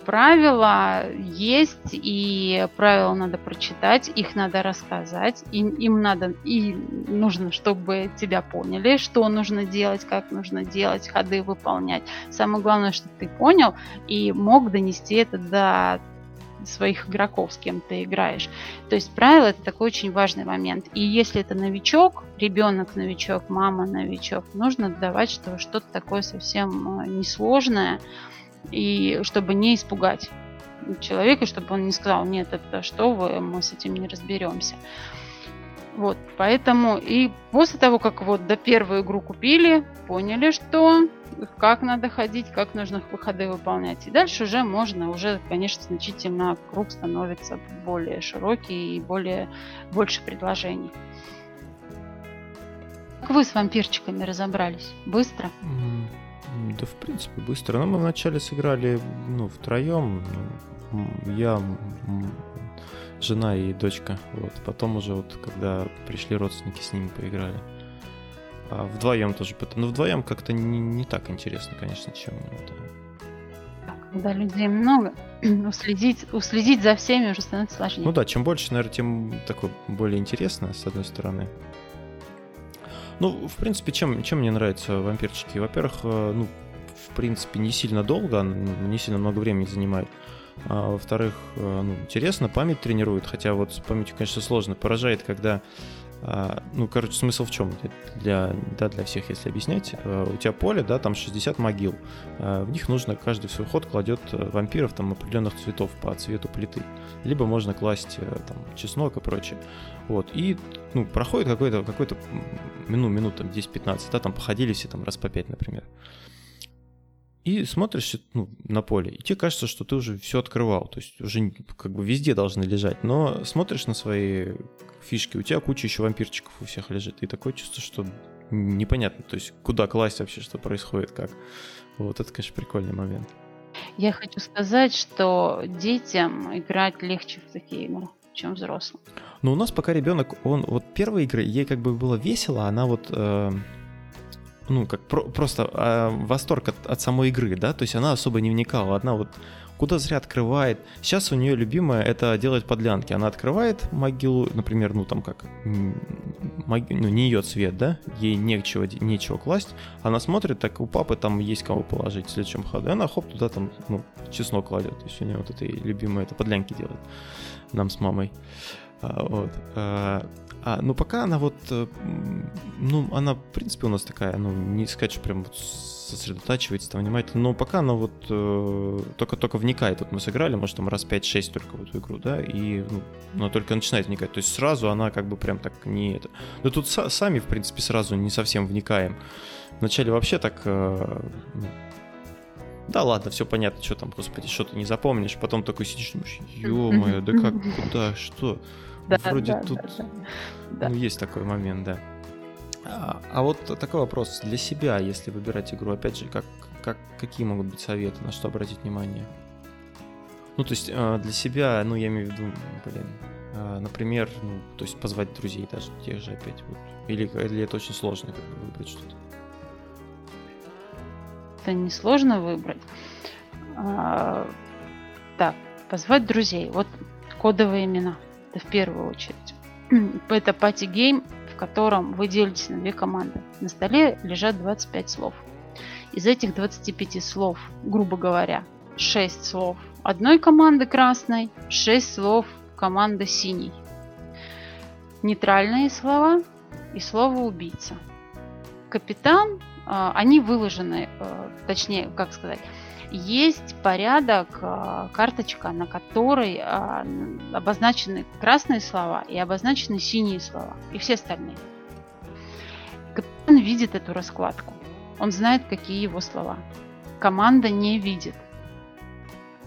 Правила есть, и правила надо прочитать, их надо рассказать, нужно, чтобы тебя поняли, что нужно делать, как нужно делать, ходы выполнять. Самое главное, чтобы ты понял и мог донести это до своих игроков, с кем ты играешь. То есть правила — это такой очень важный момент. И если это новичок, ребенок-новичок, мама-новичок, нужно давать что-то такое совсем несложное, и чтобы не испугать человека, чтобы он не сказал: нет, это что вы, мы с этим не разберемся. Вот, поэтому и после того, как вот до первую игру купили, поняли, что как надо ходить, как нужно ходы выполнять. И дальше уже можно, конечно, значительно круг становится более широкий и больше предложений. Как вы с вампирчиками разобрались? Быстро? Да, в принципе, быстро. Но мы вначале сыграли втроем. Я, жена и дочка. Вот. Потом уже, когда пришли родственники, с ними поиграли. А вдвоем тоже. Но вдвоем как-то не так интересно, конечно, чем это. Когда людей много, уследить за всеми уже становится сложнее. Ну да, чем больше, наверное, тем такое более интересно, с одной стороны. Ну, в принципе, чем мне нравятся вампирчики? Во-первых, в принципе, не сильно долго, не сильно много времени занимает. А, во-вторых, интересно, память тренирует. Хотя вот с памятью, конечно, сложно. Поражает, когда... смысл в чем? Для всех, если объяснять. У тебя поле, да, там 60 могил. В них нужно, каждый в свой ход кладет вампиров там определенных цветов по цвету плиты. Либо можно класть там чеснок и прочее. Вот. И проходит какой-то минут там 10-15, да, там походили все там раз по 5, например. И смотришь на поле, и тебе кажется, что ты уже все открывал, то есть уже везде должны лежать, но смотришь на свои фишки, у тебя куча еще вампирчиков у всех лежит, и такое чувство, что непонятно, то есть куда класть вообще, что происходит, как. Вот это, конечно, прикольный момент. Я хочу сказать, что детям играть легче в такие игры, чем взрослым. Но у нас пока ребенок, он первые игры, ей было весело, она восторг от самой игры, да, то есть она особо не вникала, она куда зря открывает. Сейчас у нее любимое — это делать подлянки. Она открывает могилу, например, не ее цвет, да, ей нечего класть, она смотрит, так у папы там есть кого положить в следующем ходу, и она хоп туда там, чеснок кладет, то есть у нее это любимое, это подлянки делает нам с мамой. Но пока она она, в принципе, у нас такая, не сказать, что прям сосредотачивается там внимательно, но пока она только вникает. Вот мы сыграли, может, там раз 5-6 только в эту игру, да, и она только начинает вникать. То есть сразу она прям так не это. Но тут сами, в принципе, сразу не совсем вникаем. Вначале вообще так... Да ладно, все понятно, что там, господи, что ты не запомнишь. Потом такой сидишь, думаешь: ё-моё, да как, куда, что... Да, вроде да, тут да. Есть такой момент, да. А такой вопрос для себя, если выбирать игру, опять же, какие могут быть советы, на что обратить внимание? Ну, то есть для себя, я имею в виду, например, то есть позвать друзей даже тех же опять. Или это очень сложно выбрать что-то? это несложно выбрать. Так, позвать друзей. Вот кодовые имена. Это в первую очередь. Это пати-гейм, в котором вы делитесь на две команды. На столе лежат 25 слов. Из этих 25 слов, грубо говоря, 6 слов одной команды красной, 6 слов команды синей. Нейтральные слова и слово «убийца». Капитан, они выложены, точнее, как сказать, есть порядок, карточка, на которой обозначены красные слова и обозначены синие слова, и все остальные. Капитан видит эту раскладку, он знает, какие его слова. Команда не видит.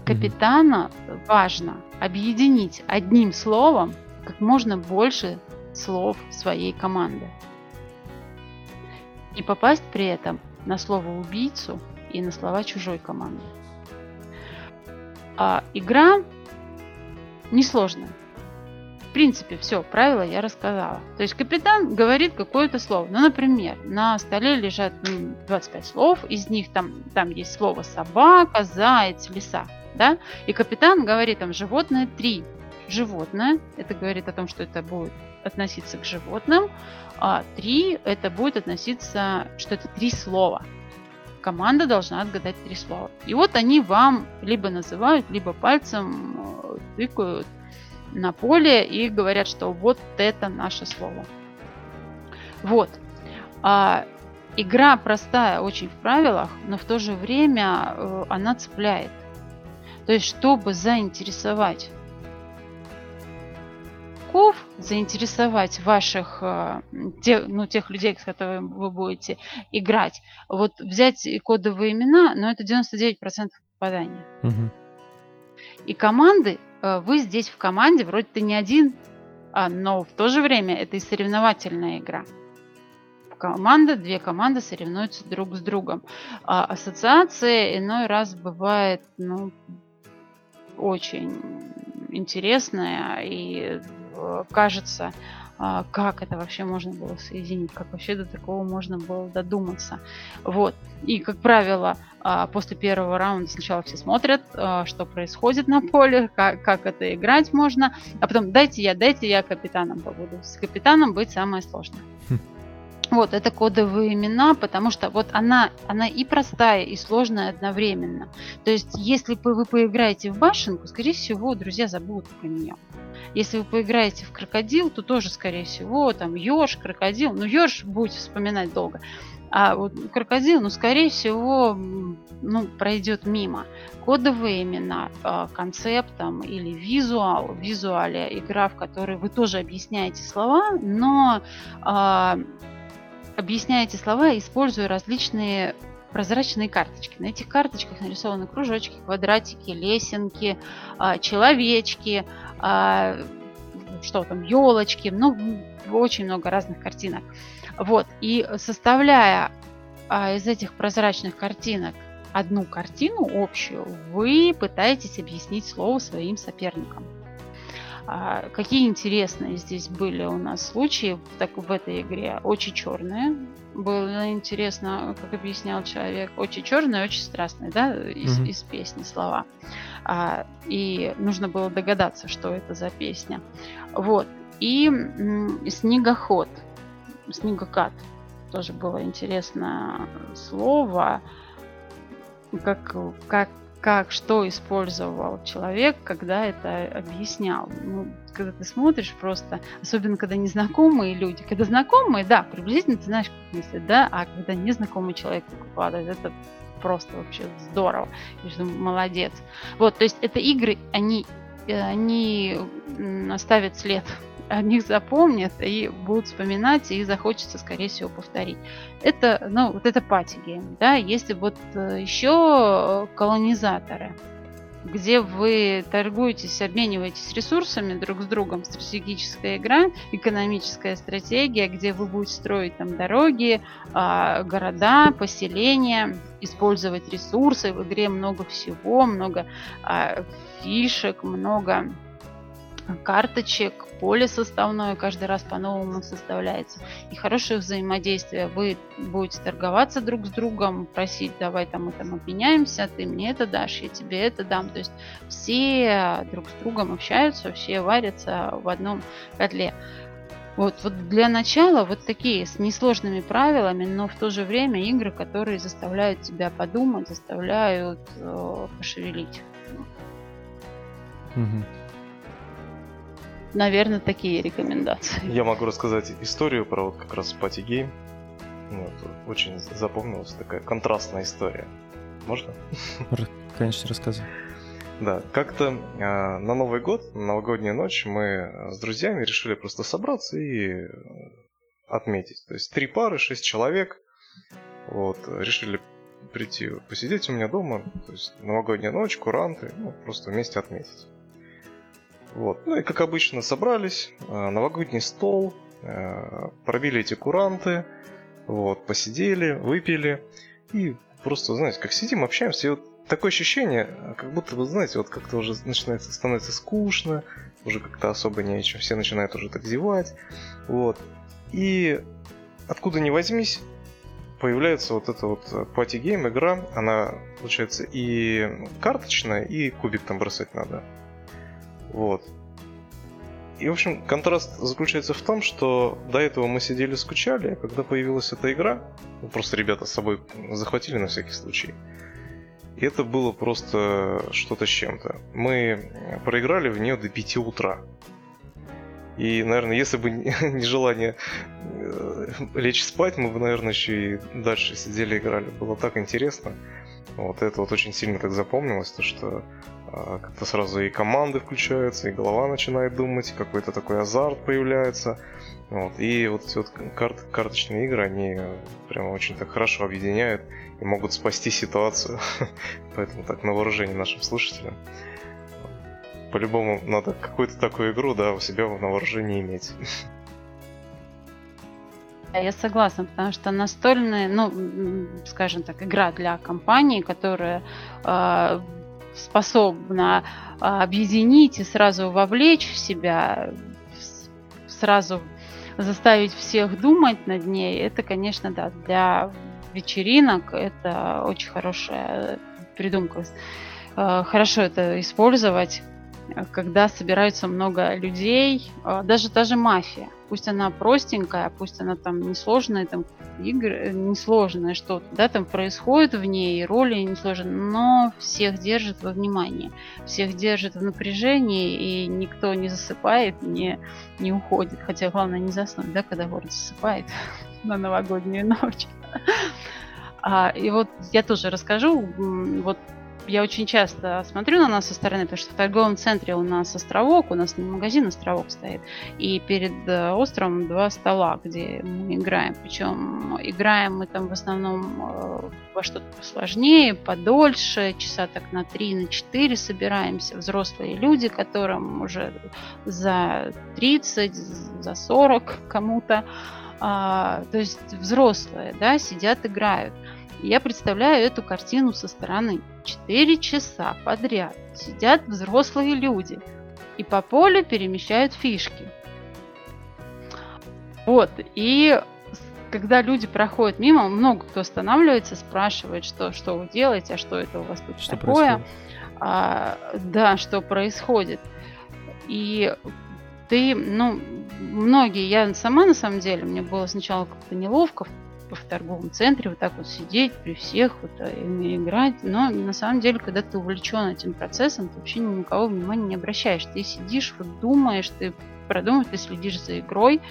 Капитана важно объединить одним словом как можно больше слов своей команды. И попасть при этом на слово «убийцу» и на слова чужой команды. А игра несложная. В принципе, все, правила я рассказала. То есть капитан говорит какое-то слово. Ну, например, на столе лежат 25 слов, из них там есть слово «собака», «заяц», «лиса». Да? И капитан говорит там «животное 3». Животное, это говорит о том, что это будет относиться к животным, а 3 это будет относиться, что это 3 слова. Команда должна отгадать 3 слова. И вот они вам либо называют, либо пальцем тыкают на поле и говорят, что вот это наше слово. Вот. Игра простая очень в правилах, но в то же время она цепляет. То есть, чтобы заинтересовать ваших тех людей, с которыми вы будете играть. Вот взять кодовые имена, но это 99% попадания. Угу. И команды, вы здесь в команде, вроде ты не один, но в то же время это и соревновательная игра. Две команды соревнуются друг с другом. Ассоциация иной раз бывает очень интересная и кажется, как это вообще можно было соединить, как вообще до такого можно было додуматься. Вот. И, как правило, после первого раунда сначала все смотрят, что происходит на поле, как это играть можно, а потом дайте я капитаном побуду. С капитаном быть самое сложное. Вот, это кодовые имена, потому что вот она и простая, и сложная одновременно. То есть, если вы поиграете в башенку, скорее всего, друзья забудут про нее. Если вы поиграете в крокодил, то тоже, скорее всего, там еж, крокодил. Ну, еж будете вспоминать долго. А вот крокодил, скорее всего, пройдет мимо. Кодовые имена, концепт или визуал. В визуале игра, в которой вы тоже объясняете слова, но... объясняете слова, используя различные прозрачные карточки. На этих карточках нарисованы кружочки, квадратики, лесенки, человечки, елочки. Очень много разных картинок. Вот. И составляя из этих прозрачных картинок одну картину общую, вы пытаетесь объяснить слово своим соперникам. Какие интересные здесь были у нас случаи в этой игре. Очень черные. Было интересно, как объяснял человек. Очень черные, очень страстные, да, из песни слова. И нужно было догадаться, что это за песня. Вот. И снегоход. Снегокат. Тоже было интересное слово. Как что использовал человек, когда это объяснял. Когда ты смотришь просто, особенно когда незнакомые люди. Когда знакомые, да, приблизительно ты знаешь, как мыслят, да, а когда незнакомый человек выкладывает, это просто вообще здорово. Молодец. Вот, то есть это игры, они оставят след. О них запомнят и будут вспоминать, и захочется, скорее всего, повторить. Это, вот это пати-гейм, да, есть вот еще колонизаторы, где вы торгуетесь, обмениваетесь ресурсами друг с другом, стратегическая игра, экономическая стратегия, где вы будете строить дороги, города, поселения, использовать ресурсы, в игре много всего, много фишек, много карточек, поле составное каждый раз по-новому составляется. И хорошее взаимодействие. Вы будете торговаться друг с другом, просить, давай там мы там обменяемся, ты мне это дашь, я тебе это дам. То есть все друг с другом общаются, все варятся в одном котле. Вот для начала вот такие с несложными правилами, но в то же время игры, которые заставляют тебя подумать, заставляют пошевелить. Угу. Наверное, такие рекомендации. Я могу рассказать историю про вот как раз Party Game. Вот, очень запомнилась такая контрастная история. Можно? Конечно, рассказывай. Да, как-то на Новый год, на новогоднюю ночь мы с друзьями решили просто собраться и отметить. То есть 3 пары, 6 человек. Вот, решили прийти посидеть у меня дома. То есть новогодняя ночь, куранты, ну, просто вместе отметить. Вот, ну и как обычно собрались, новогодний стол, пробили эти куранты, вот, посидели, выпили. И просто, знаете, как сидим, общаемся, и вот такое ощущение, как будто, вы знаете, вот как-то уже начинается, становится скучно, уже как-то особо не о чем, все начинают уже так зевать, вот. И откуда ни возьмись, появляется вот эта вот Party Game игра, она, получается, и карточная, и кубик там бросать надо, вот. И, в общем, контраст заключается в том, что до этого мы сидели скучали, а когда появилась эта игра, просто ребята с собой захватили на всякий случай. И это было просто что-то с чем-то. Мы проиграли в нее до 5 утра. И, наверное, если бы не желание лечь спать, мы бы, наверное, еще и дальше сидели играли. Было так интересно. Вот это вот очень сильно так запомнилось, то что как-то сразу и команды включаются, и голова начинает думать, какой-то такой азарт появляется. Вот. И вот эти вот карточные игры, они прямо очень так хорошо объединяют и могут спасти ситуацию. Поэтому так на вооружение нашим слушателям. По-любому надо какую-то такую игру, да, у себя на вооружении иметь. Я согласна, потому что настольная, ну, скажем так, игра для компании, которая способна объединить и сразу вовлечь в себя, сразу заставить всех думать над ней, это, конечно, да, для вечеринок это очень хорошая придумка. Хорошо это использовать, когда собираются много людей, даже та же мафия. Пусть она простенькая, пусть она там несложная, там игры, несложное что-то, да, там происходит в ней, роли несложные, но всех держит во внимании, всех держит в напряжении, и никто не засыпает, не уходит. Хотя главное не заснуть, да, когда город засыпает на новогоднюю ночь. И вот я тоже расскажу, вот я очень часто смотрю на нас со стороны, потому что в торговом центре у нас островок, у нас не магазин, островок стоит. И перед островом 2 стола, где мы играем. Причем играем мы там в основном во что-то посложнее, подольше, часа так на 3-4 собираемся. Взрослые люди, которым уже за 30, за 40 кому-то. То есть взрослые, да, сидят, играют. Я представляю эту картину со стороны. 4 часа подряд сидят взрослые люди и по полю перемещают фишки. Вот, и когда люди проходят мимо, много кто останавливается, спрашивает, что вы делаете, а что это у вас тут что такое. Да, что происходит. И ты, ну, многие, я сама на самом деле, мне было сначала как-то неловко в торговом центре вот так вот сидеть при всех, вот играть. Но на самом деле, когда ты увлечен этим процессом, ты вообще никого внимания не обращаешь. Ты сидишь, вот думаешь, ты продумываешь, ты следишь за игрой.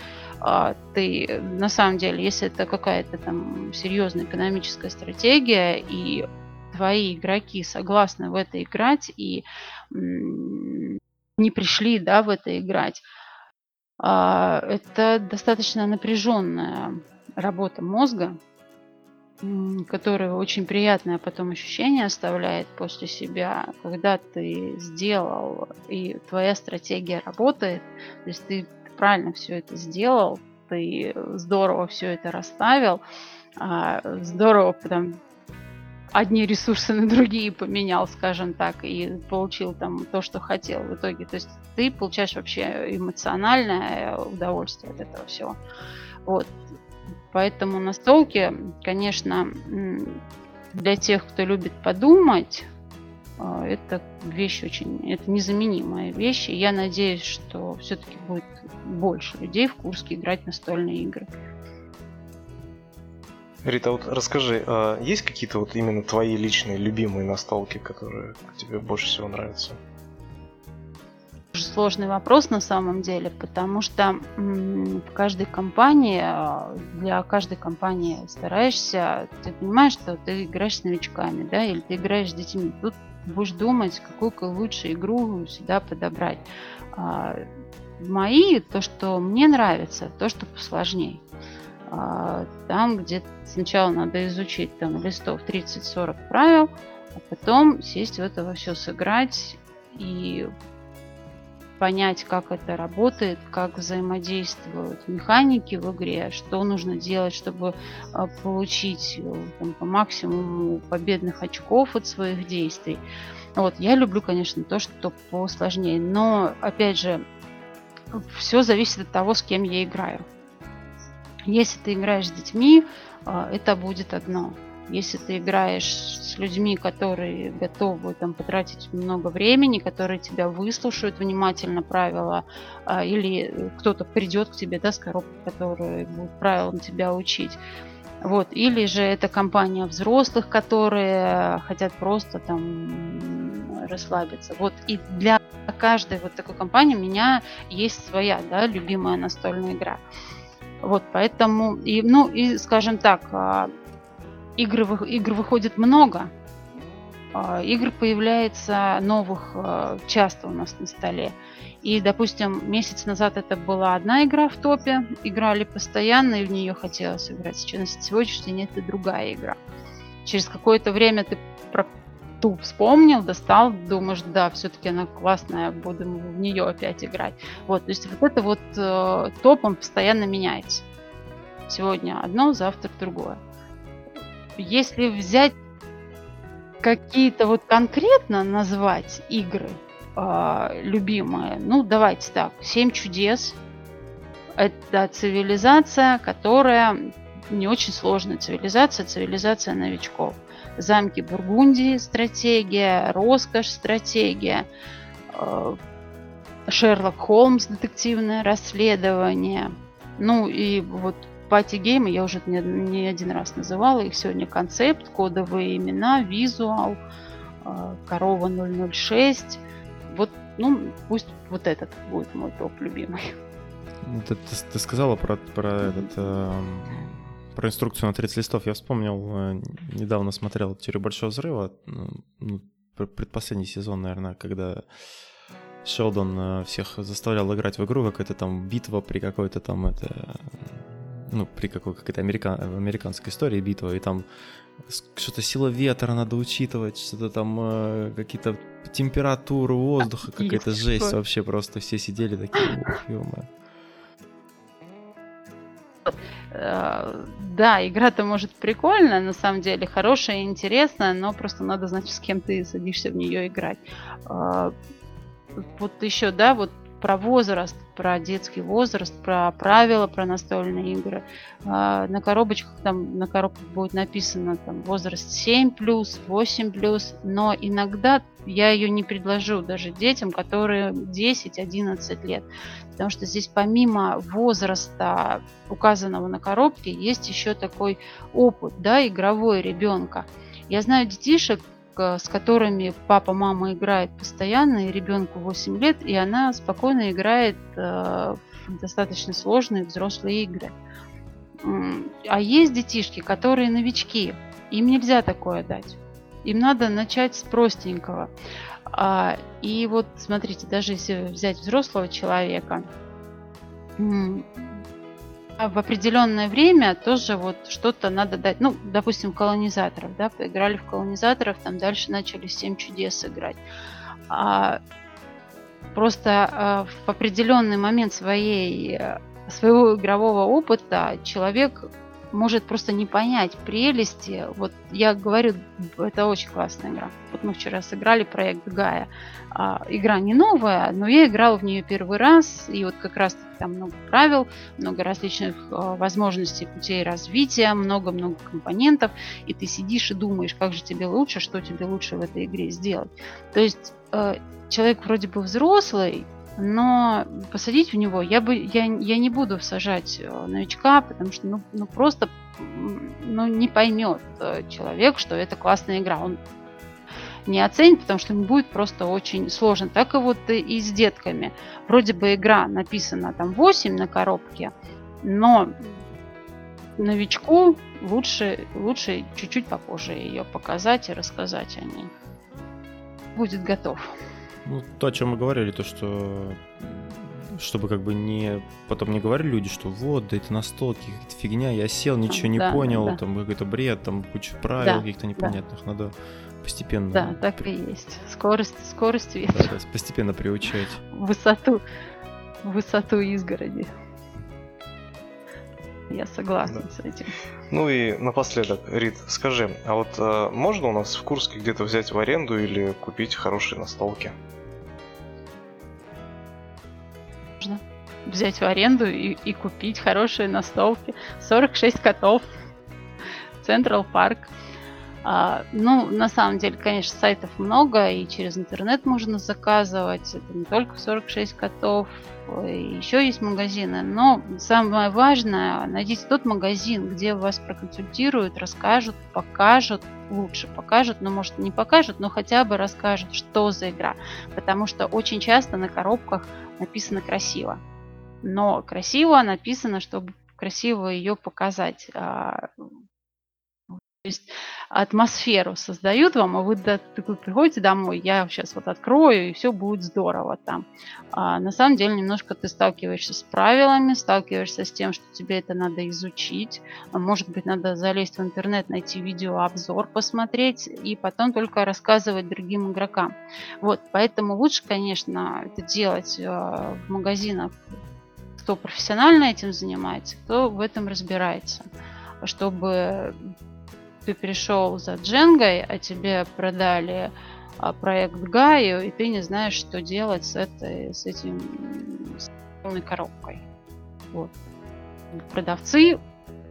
Ты на самом деле, если это какая-то там серьезная экономическая стратегия, и твои игроки согласны в это играть и не пришли, да, в это играть, это достаточно напряженная работа мозга, которая очень приятное потом ощущение оставляет после себя, когда ты сделал, и твоя стратегия работает, то есть ты правильно все это сделал, ты здорово все это расставил, здорово потом одни ресурсы на другие поменял, скажем так, и получил там то, что хотел в итоге. То есть ты получаешь вообще эмоциональное удовольствие от этого всего. Вот. Поэтому настолки, конечно, для тех, кто любит подумать, это вещи очень, это незаменимые вещи. Я надеюсь, что все-таки будет больше людей в Курске играть настольные игры. Рита, вот расскажи, а есть какие-то вот именно твои личные любимые настолки, которые тебе больше всего нравятся? Сложный вопрос на самом деле, потому что в каждой компании, для каждой компании стараешься, ты понимаешь, что ты играешь с новичками, да, или ты играешь с детьми. Тут будешь думать, какую лучшую игру сюда подобрать. Мои, то, что мне нравится, то, что посложнее. Там, где сначала надо изучить там листов 30-40 правил, а потом сесть в это во все сыграть и понять, как это работает, как взаимодействуют механики в игре, что нужно делать, чтобы получить там, по максимуму победных очков от своих действий. Вот, я люблю, конечно, то, что посложнее, но, опять же, все зависит от того, с кем я играю. Если ты играешь с детьми, это будет одно. Если ты играешь с людьми, которые готовы там, потратить много времени, которые тебя выслушают внимательно правила, или кто-то придет к тебе, да, с коробкой, которая будет правилам тебя учить. Вот. Или же это компания взрослых, которые хотят просто там расслабиться. Вот. И для каждой вот такой компании у меня есть своя, да, любимая настольная игра. Вот, поэтому, и, ну, и, скажем так, игр выходит много, игр появляется новых часто у нас на столе. И, допустим, месяц назад это была одна игра в топе, играли постоянно, и в нее хотелось играть. Сейчас, на сегодняшний день это другая игра. Через какое-то время ты про ту вспомнил, достал, думаешь, да, все-таки она классная, буду в нее опять играть. Вот, то есть вот это вот топ, он постоянно меняется. Сегодня одно, завтра другое. Если взять какие-то вот конкретно назвать игры любимые, ну давайте так, 7 чудес. Это цивилизация, которая не очень сложная цивилизация новичков. Замки Бургундии, стратегия, роскошь, стратегия, Шерлок Холмс, детективное расследование. Ну и вот пати-геймы, я уже не один раз называла их сегодня, Концепт, Кодовые имена, Визуал, Корова 006. Вот, ну, пусть вот этот будет мой топ любимый. Ты сказала про этот... Про инструкцию на 30 листов я вспомнил, недавно смотрел «Теорию большого взрыва», предпоследний сезон, наверное, когда Шелдон всех заставлял играть в игру, какая-то там битва при какой-то там, это, ну, при какой-то американской истории битва, и там что-то сила ветра надо учитывать, что-то там, какие-то температуры воздуха, какая-то жесть вообще, просто все сидели такие, ё-моё. Да, игра-то может прикольная, на самом деле, хорошая и интересная, но просто надо знать, с кем ты садишься в нее играть. Вот еще, да, вот про возраст, про детский возраст, про правила, про настольные игры. На коробочках там, на коробках будет написано там, возраст 7+, 8+, но иногда я ее не предложу даже детям, которые 10-11 лет. Потому что здесь помимо возраста, указанного на коробке, есть еще такой опыт, да, игровой ребенка. Я знаю детишек, с которыми папа, мама играет постоянно, и ребенку 8 лет, и она спокойно играет в достаточно сложные взрослые игры. А есть детишки, которые новички, им нельзя такое дать. Им надо начать с простенького. И вот, смотрите, даже если взять взрослого человека, в определенное время тоже вот что-то надо дать. Ну, допустим, колонизаторов, да, поиграли в колонизаторов, там дальше начали 7 чудес играть. Просто в определенный момент своего игрового опыта человек может просто не понять прелести. Вот я говорю, это очень классная игра. Вот мы вчера сыграли проект Гая. Игра не новая, но я играла в нее первый раз. И вот как раз там много правил, много различных возможностей, путей развития, много-много компонентов. И ты сидишь и думаешь, как же тебе лучше, что тебе лучше в этой игре сделать. То есть человек вроде бы взрослый, но посадить в него я не буду сажать новичка, потому что просто не поймет человек, что это классная игра. Он не оценит, потому что ему будет просто очень сложно. Так и вот и с детками. Вроде бы игра написана там 8 на коробке, но новичку лучше чуть-чуть попозже ее показать и рассказать о ней. Будет готов. Ну, то, о чем мы говорили, то, что чтобы как бы не потом не говорили люди, что вот, да это настолки, какая-то фигня, я сел, ничего не понял, да. Там какой-то бред, там куча правил каких-то непонятных, надо постепенно... Да, так и есть. Скорость ветра. Да, постепенно приучать. Высоту изгороди. Я согласна с этим. Ну и напоследок, Рит, скажи, а вот можно у нас в Курске где-то взять в аренду или купить хорошие настолки? Можно взять в аренду и купить хорошие настолки. 46 котов. Централ парк. Ну, на самом деле, конечно, сайтов много, и через интернет можно заказывать. Это не только 46 котов, еще есть магазины. Но самое важное, найдите тот магазин, где вас проконсультируют, расскажут, покажут, лучше покажут, но, может, не покажут, но хотя бы расскажут, что за игра. Потому что очень часто на коробках написано красиво. Но красиво написано, чтобы красиво ее показать. То есть атмосферу создают вам, а вы приходите домой, я сейчас вот открою, и все будет здорово там. А на самом деле немножко ты сталкиваешься с правилами, сталкиваешься с тем, что тебе это надо изучить. Может быть, надо залезть в интернет, найти видеообзор, посмотреть, и потом только рассказывать другим игрокам. Вот, поэтому лучше, конечно, это делать в магазинах, кто профессионально этим занимается, кто в этом разбирается, чтобы... Ты пришел за Дженгой, а тебе продали проект Гаю, и ты не знаешь, что делать с этой коробкой. Вот. Продавцы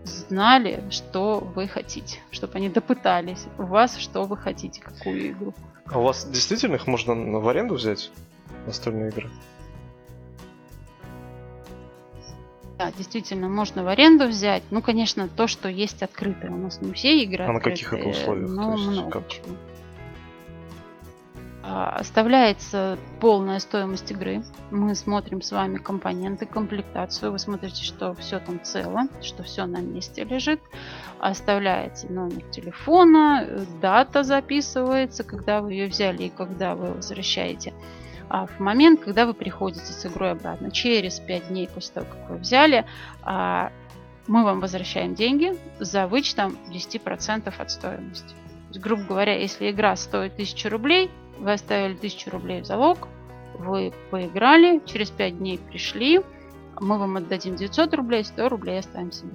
знали, что вы хотите, чтобы они допытались у вас, что вы хотите, какую игру. А у вас действительно их можно в аренду взять, настольные игры? Да, действительно, можно в аренду взять. Ну, конечно, то, что есть открытое. У нас не все игры открытые. А на каких это условиях? Ну, много чего. Оставляется полная стоимость игры. Мы смотрим с вами компоненты, комплектацию. Вы смотрите, что все там цело, что все на месте лежит. Оставляется номер телефона, дата записывается, когда вы ее взяли и когда вы возвращаете. А в момент, когда вы приходите с игрой обратно, через 5 дней после того, как вы взяли, мы вам возвращаем деньги за вычетом 10% от стоимости. То есть, грубо говоря, если игра стоит 1000 рублей, вы оставили 1000 рублей в залог, вы поиграли, через 5 дней пришли, мы вам отдадим 900 рублей, 100 рублей оставим себе.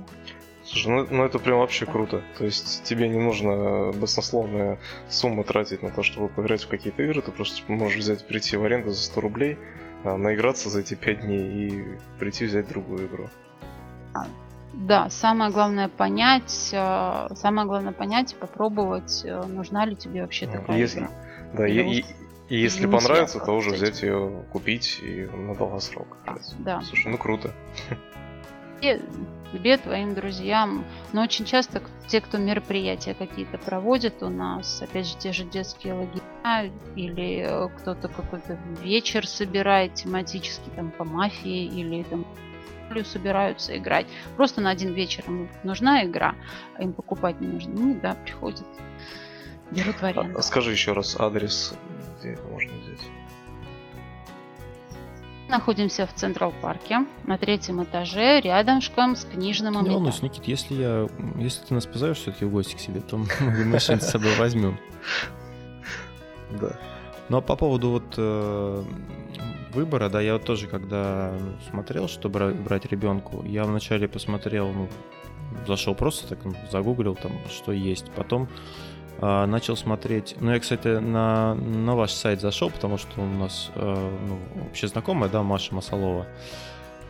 Слушай, ну это прям вообще круто. То есть тебе не нужно баснословные суммы тратить на то, чтобы поиграть в какие-то игры. Ты просто можешь прийти в аренду за 100 рублей, наиграться за эти 5 дней и прийти взять другую игру. Да, самое главное понять и попробовать, нужна ли тебе вообще такая игра. Да, и если понравится, то уже взять ее, купить и на долгосрок. Да. Слушай, ну круто. Тебе, твоим друзьям. Но очень часто те, кто мероприятия какие-то проводят у нас, опять же, те же детские лагеря, или кто-то какой-то вечер собирает тематически там по мафии, или там собираются играть. Просто на один вечер им нужна игра, а им покупать не нужно. Ну да, приходят, берут в аренду. Скажи еще раз адрес, где это можно взять. Находимся в Централ парке, на 3-м этаже, рядышком с книжным магазином. Ну, Никит, если ты нас позовешь все-таки в гости к себе, то мы что-нибудь с собой возьмем. Да. Ну, а по поводу выбора, да, я тоже когда смотрел, что брать ребенку, я вначале посмотрел зашел просто так, загуглил там, что есть. Потом начал смотреть. Ну, я, кстати, на ваш сайт зашел, потому что у нас вообще знакомая, да, Маша Масалова.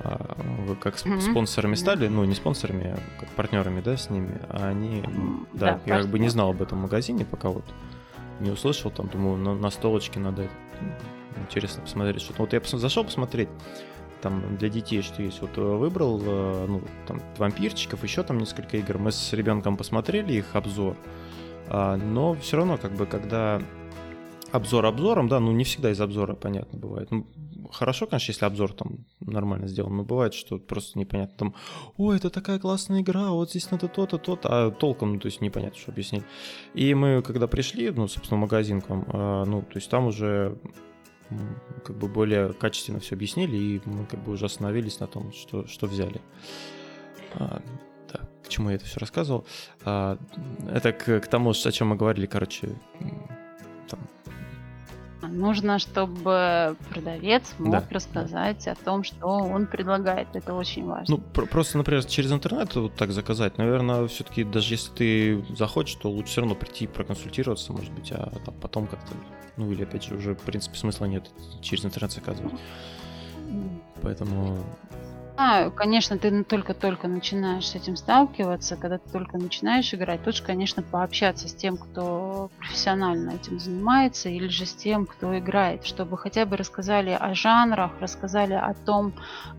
Вы как спонсорами стали, ну, не спонсорами, а как партнерами, да, с ними. А они, да, я как бы не знал об этом магазине, пока вот не услышал, там, думаю, на столочке надо интересно посмотреть что-то. Вот я зашел посмотреть, там, для детей что есть. Вот выбрал, ну, там, вампирчиков, еще там несколько игр. Мы с ребенком посмотрели их обзор. Но все равно, как бы, когда обзор обзором, да, ну не всегда из обзора понятно бывает. Ну, хорошо, конечно, если обзор там нормально сделан, но бывает, что просто непонятно там, ой, это такая классная игра, вот здесь надо то-то, то-то, а толком, ну, то есть непонятно, что объяснить. И мы, когда пришли, ну, собственно, в магазин к вам, ну, то есть там уже как бы более качественно все объяснили, и мы как бы уже остановились на том, что взяли. К чему я это все рассказывал? Это к тому, о чем мы говорили, короче. Там. Нужно, чтобы продавец мог рассказать о том, что он предлагает. Это очень важно. Ну, просто, например, через интернет вот так заказать, наверное, все-таки даже если ты захочешь, то лучше все равно прийти проконсультироваться, может быть, а потом как-то, ну или опять же уже, в принципе, смысла нет через интернет заказывать. Поэтому... Конечно, ты только-только начинаешь с этим сталкиваться, когда ты только начинаешь играть, лучше, конечно, пообщаться с тем, кто профессионально этим занимается, или же с тем, кто играет, чтобы хотя бы рассказали о жанрах, рассказали о том,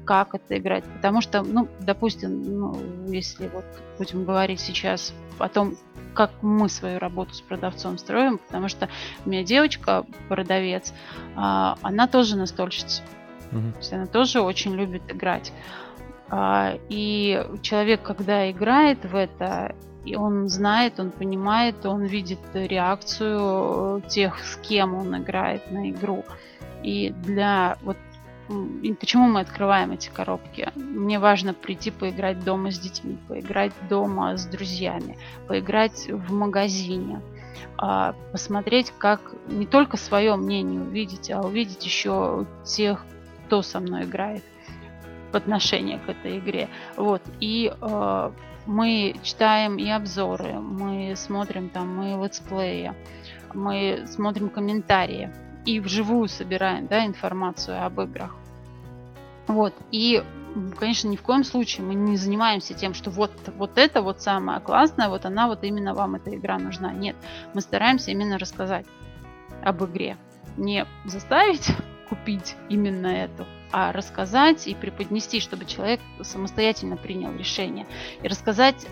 как это играть. Потому что, ну, допустим, если вот будем говорить сейчас о том, как мы свою работу с продавцом строим, потому что у меня девочка, продавец, она тоже настольщица. То есть она тоже очень любит играть. И человек, когда играет в это, он знает, он понимает, он видит реакцию тех, с кем он играет на игру. И для вот и почему мы открываем эти коробки? Мне важно прийти поиграть дома с детьми, поиграть дома с друзьями, поиграть в магазине. Посмотреть, как не только свое мнение увидеть, а увидеть еще тех, кто со мной играет, отношение к этой игре. Вот. И мы читаем и обзоры, мы смотрим там и летсплеи, мы смотрим комментарии и вживую собираем, да, информацию об играх. Вот. И, конечно, ни в коем случае мы не занимаемся тем, что вот это вот самое классное, вот она, вот именно вам эта игра нужна. Нет, мы стараемся именно рассказать об игре. Не заставить купить именно эту, а рассказать и преподнести, чтобы человек самостоятельно принял решение. И рассказать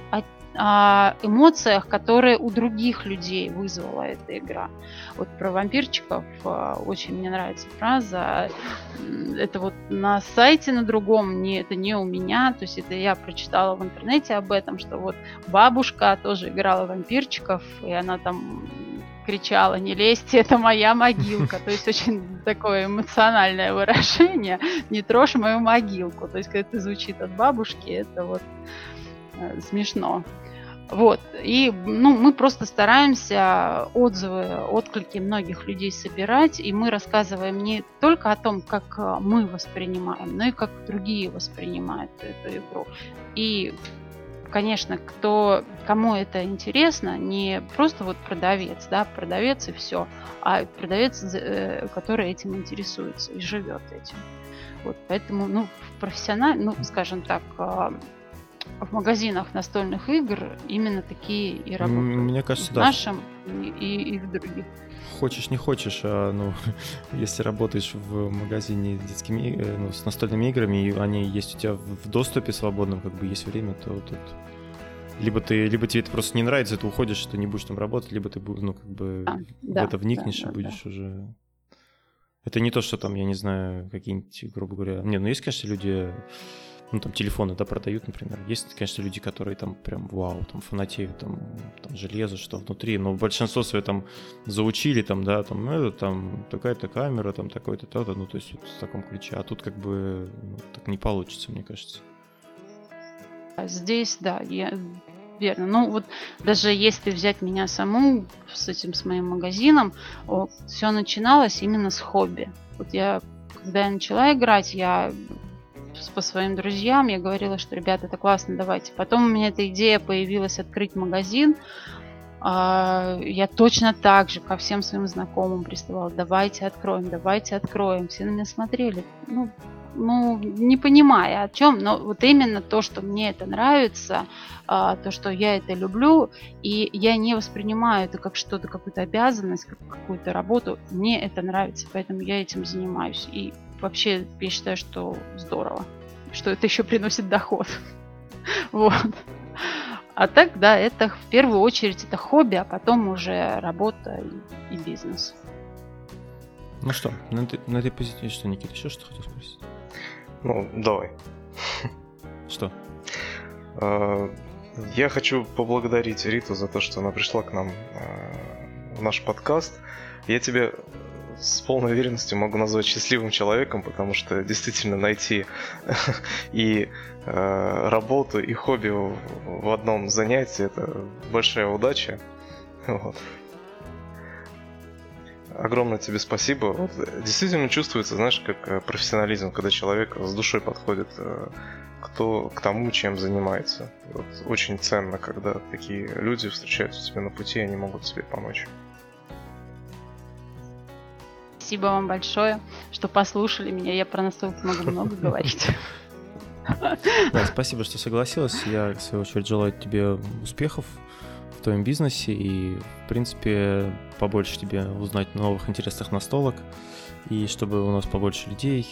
о эмоциях, которые у других людей вызвала эта игра. Вот про вампирчиков очень мне нравится фраза. Это вот на сайте на другом, это не у меня, то есть это я прочитала в интернете об этом, что вот бабушка тоже играла в вампирчиков, и она там кричала: не лезьте, это моя могилка. То есть очень такое эмоциональное выражение, не трожь мою могилку. То есть когда это звучит от бабушки, это вот смешно. Вот. И мы просто стараемся отзывы, отклики многих людей собирать, и мы рассказываем не только о том, как мы воспринимаем, но и как другие воспринимают эту игру. И, конечно, кому это интересно, не просто вот продавец, да, продавец и все, а продавец, который этим интересуется и живет этим. Вот. Поэтому, профессионально, скажем так, в магазинах настольных игр именно такие и работают. Мне кажется, в нашем и в других. Хочешь, не хочешь, если работаешь в магазине с настольными играми, и они есть у тебя в доступе свободном, как бы есть время, то тут либо тебе это просто не нравится, ты уходишь, ты не будешь там работать, либо ты в это вникнешь и будешь уже... Это не то, что там, я не знаю, какие-нибудь, грубо говоря... Есть, конечно, люди... там телефоны, да, продают, например. Есть, конечно, люди, которые там прям вау, там фанатеют, там железо, что внутри, но большинство свое там заучили, там, да, там, там такая-то камера, там такое-то, то-то, то есть вот в таком ключе. А тут так не получится, мне кажется. Здесь, да, верно. Даже если взять меня саму с моим магазином, все начиналось именно с хобби. Вот я, когда я начала играть, я по своим друзьям, я говорила, что, ребята, это классно, давайте. Потом у меня эта идея появилась открыть магазин. Я точно так же ко всем своим знакомым приставала: давайте откроем, давайте откроем. Все на меня смотрели, ну, не понимая, о чем, но вот именно то, что мне это нравится, то, что я это люблю, и я не воспринимаю это как что-то, какую-то обязанность, как какую-то работу. Мне это нравится, поэтому я этим занимаюсь. И вообще, я считаю, что здорово, что это еще приносит доход. Вот. А так, да, это в первую очередь это хобби, а потом уже работа и бизнес. Ну что, на этой позитиве что, Никита, еще что хотел спросить? Ну, давай. Что? Я хочу поблагодарить Риту за то, что она пришла к нам в наш подкаст. Я тебя с полной уверенностью могу назвать счастливым человеком, потому что действительно найти и работу, и хобби в одном занятии — это большая удача. Вот. Огромное тебе спасибо. Вот, действительно чувствуется, знаешь, как профессионализм, когда человек с душой подходит к тому, чем занимается. Вот, очень ценно, когда такие люди встречаются тебе на пути, и они могут тебе помочь. Спасибо вам большое, что послушали меня. Я про настолько много-много говорить. Спасибо, что согласилась. Я, в свою очередь, желаю тебе успехов в твоем бизнесе и, в принципе, побольше тебе узнать новых интересных настолок, и чтобы у нас побольше людей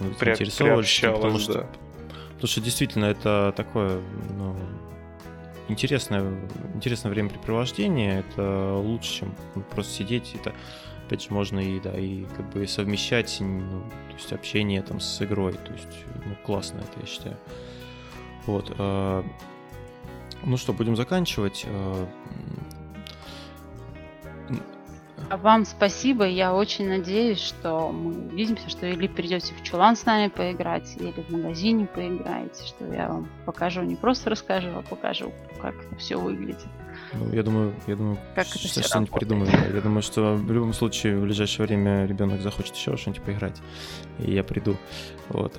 интересовались, потому что действительно это такое интересное времяпрепровождение, это лучше, чем просто сидеть. Это, опять же, можно и как бы совмещать, то есть общение там с игрой, то есть классно это, я считаю. Вот. Ну что, будем заканчивать. Вам спасибо. Я очень надеюсь, что мы увидимся, что или придете в Чулан с нами поиграть, или в магазине поиграете, что я вам покажу, не просто расскажу, а покажу, как это все выглядит. Ну, я думаю, как это все что-нибудь придумаем. Я думаю, что в любом случае в ближайшее время ребенок захочет еще что-нибудь поиграть, и я приду. Вот.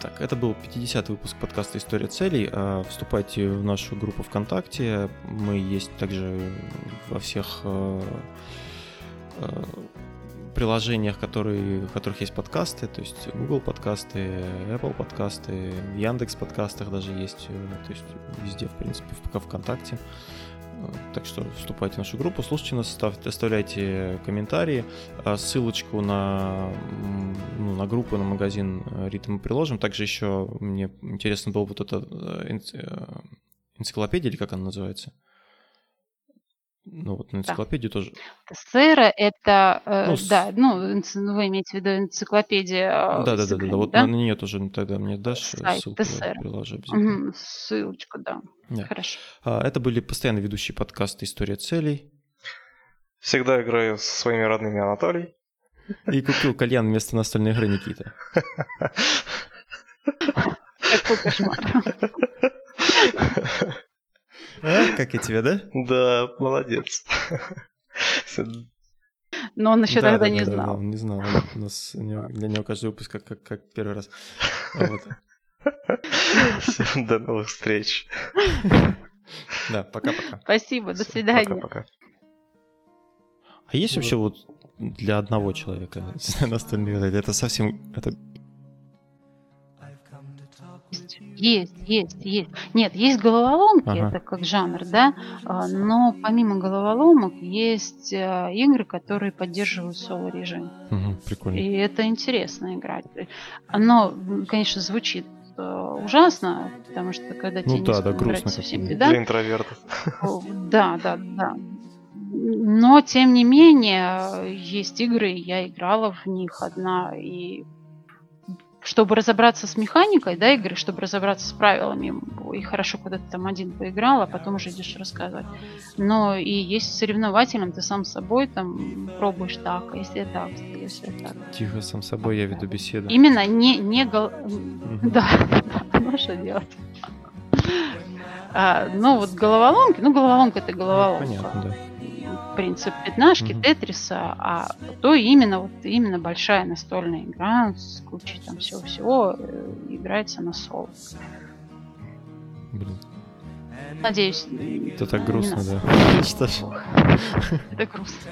Так, это был 50-й выпуск подкаста «История целей». Вступайте в нашу группу ВКонтакте. Мы есть также во всех приложениях, в которых есть подкасты. То есть Google подкасты, Apple подкасты, Яндекс подкастах даже есть. То есть везде, в принципе, пока ВКонтакте. Так что вступайте в нашу группу, слушайте нас, оставляйте комментарии. Ссылочку на группу, на магазин Риты мы приложим. Также еще мне интересно было вот эта энциклопедия, или как она называется? Ну вот на энциклопедию да. Тоже. ТСР это, вы имеете в виду энциклопедия. Да. Вот на нее тоже тогда мне дашь сайт, ссылку, ТСР. Приложу обязательно. Ссылочку, да. Хорошо. Это были постоянно ведущие подкасты «История целей». Всегда играю со своими родными Анатолий. И купил кальян вместо настольной игры Никита. Какой кошмар. Как и тебя, да? Да, молодец. Но он еще тогда не знал. Да, он не знал. Для него каждый выпуск как первый раз. Вот. Всем до новых встреч. Да, пока-пока. Спасибо, до свидания. Пока-пока. А есть вообще вот для одного человека настольные игры? Это совсем... Есть. Нет, есть головоломки, это как жанр, да, но помимо головоломок есть игры, которые поддерживают соло-режим. Прикольно. И это интересно играть. Оно, конечно, звучит ужасно, потому что когда тебе не нужно играть, совсем беда. Для интровертов. Да. Но, тем не менее, есть игры, я играла в них одна, и чтобы разобраться с механикой, игры, чтобы разобраться с правилами, и хорошо, когда ты там один поиграл, а потом уже идешь рассказывать. Но и есть соревнователем, ты сам с собой там пробуешь так, а если так, если так. Тихо, сам с собой я веду беседу. Именно не ну что делать? Головоломки, головоломка это головоломка. Понятно, да. принцип пятнашки, тетриса, а то именно вот именно большая настольная игра с кучей там всего-всего играется на соло. Блин. Надеюсь. Это так грустно, да. Это грустно.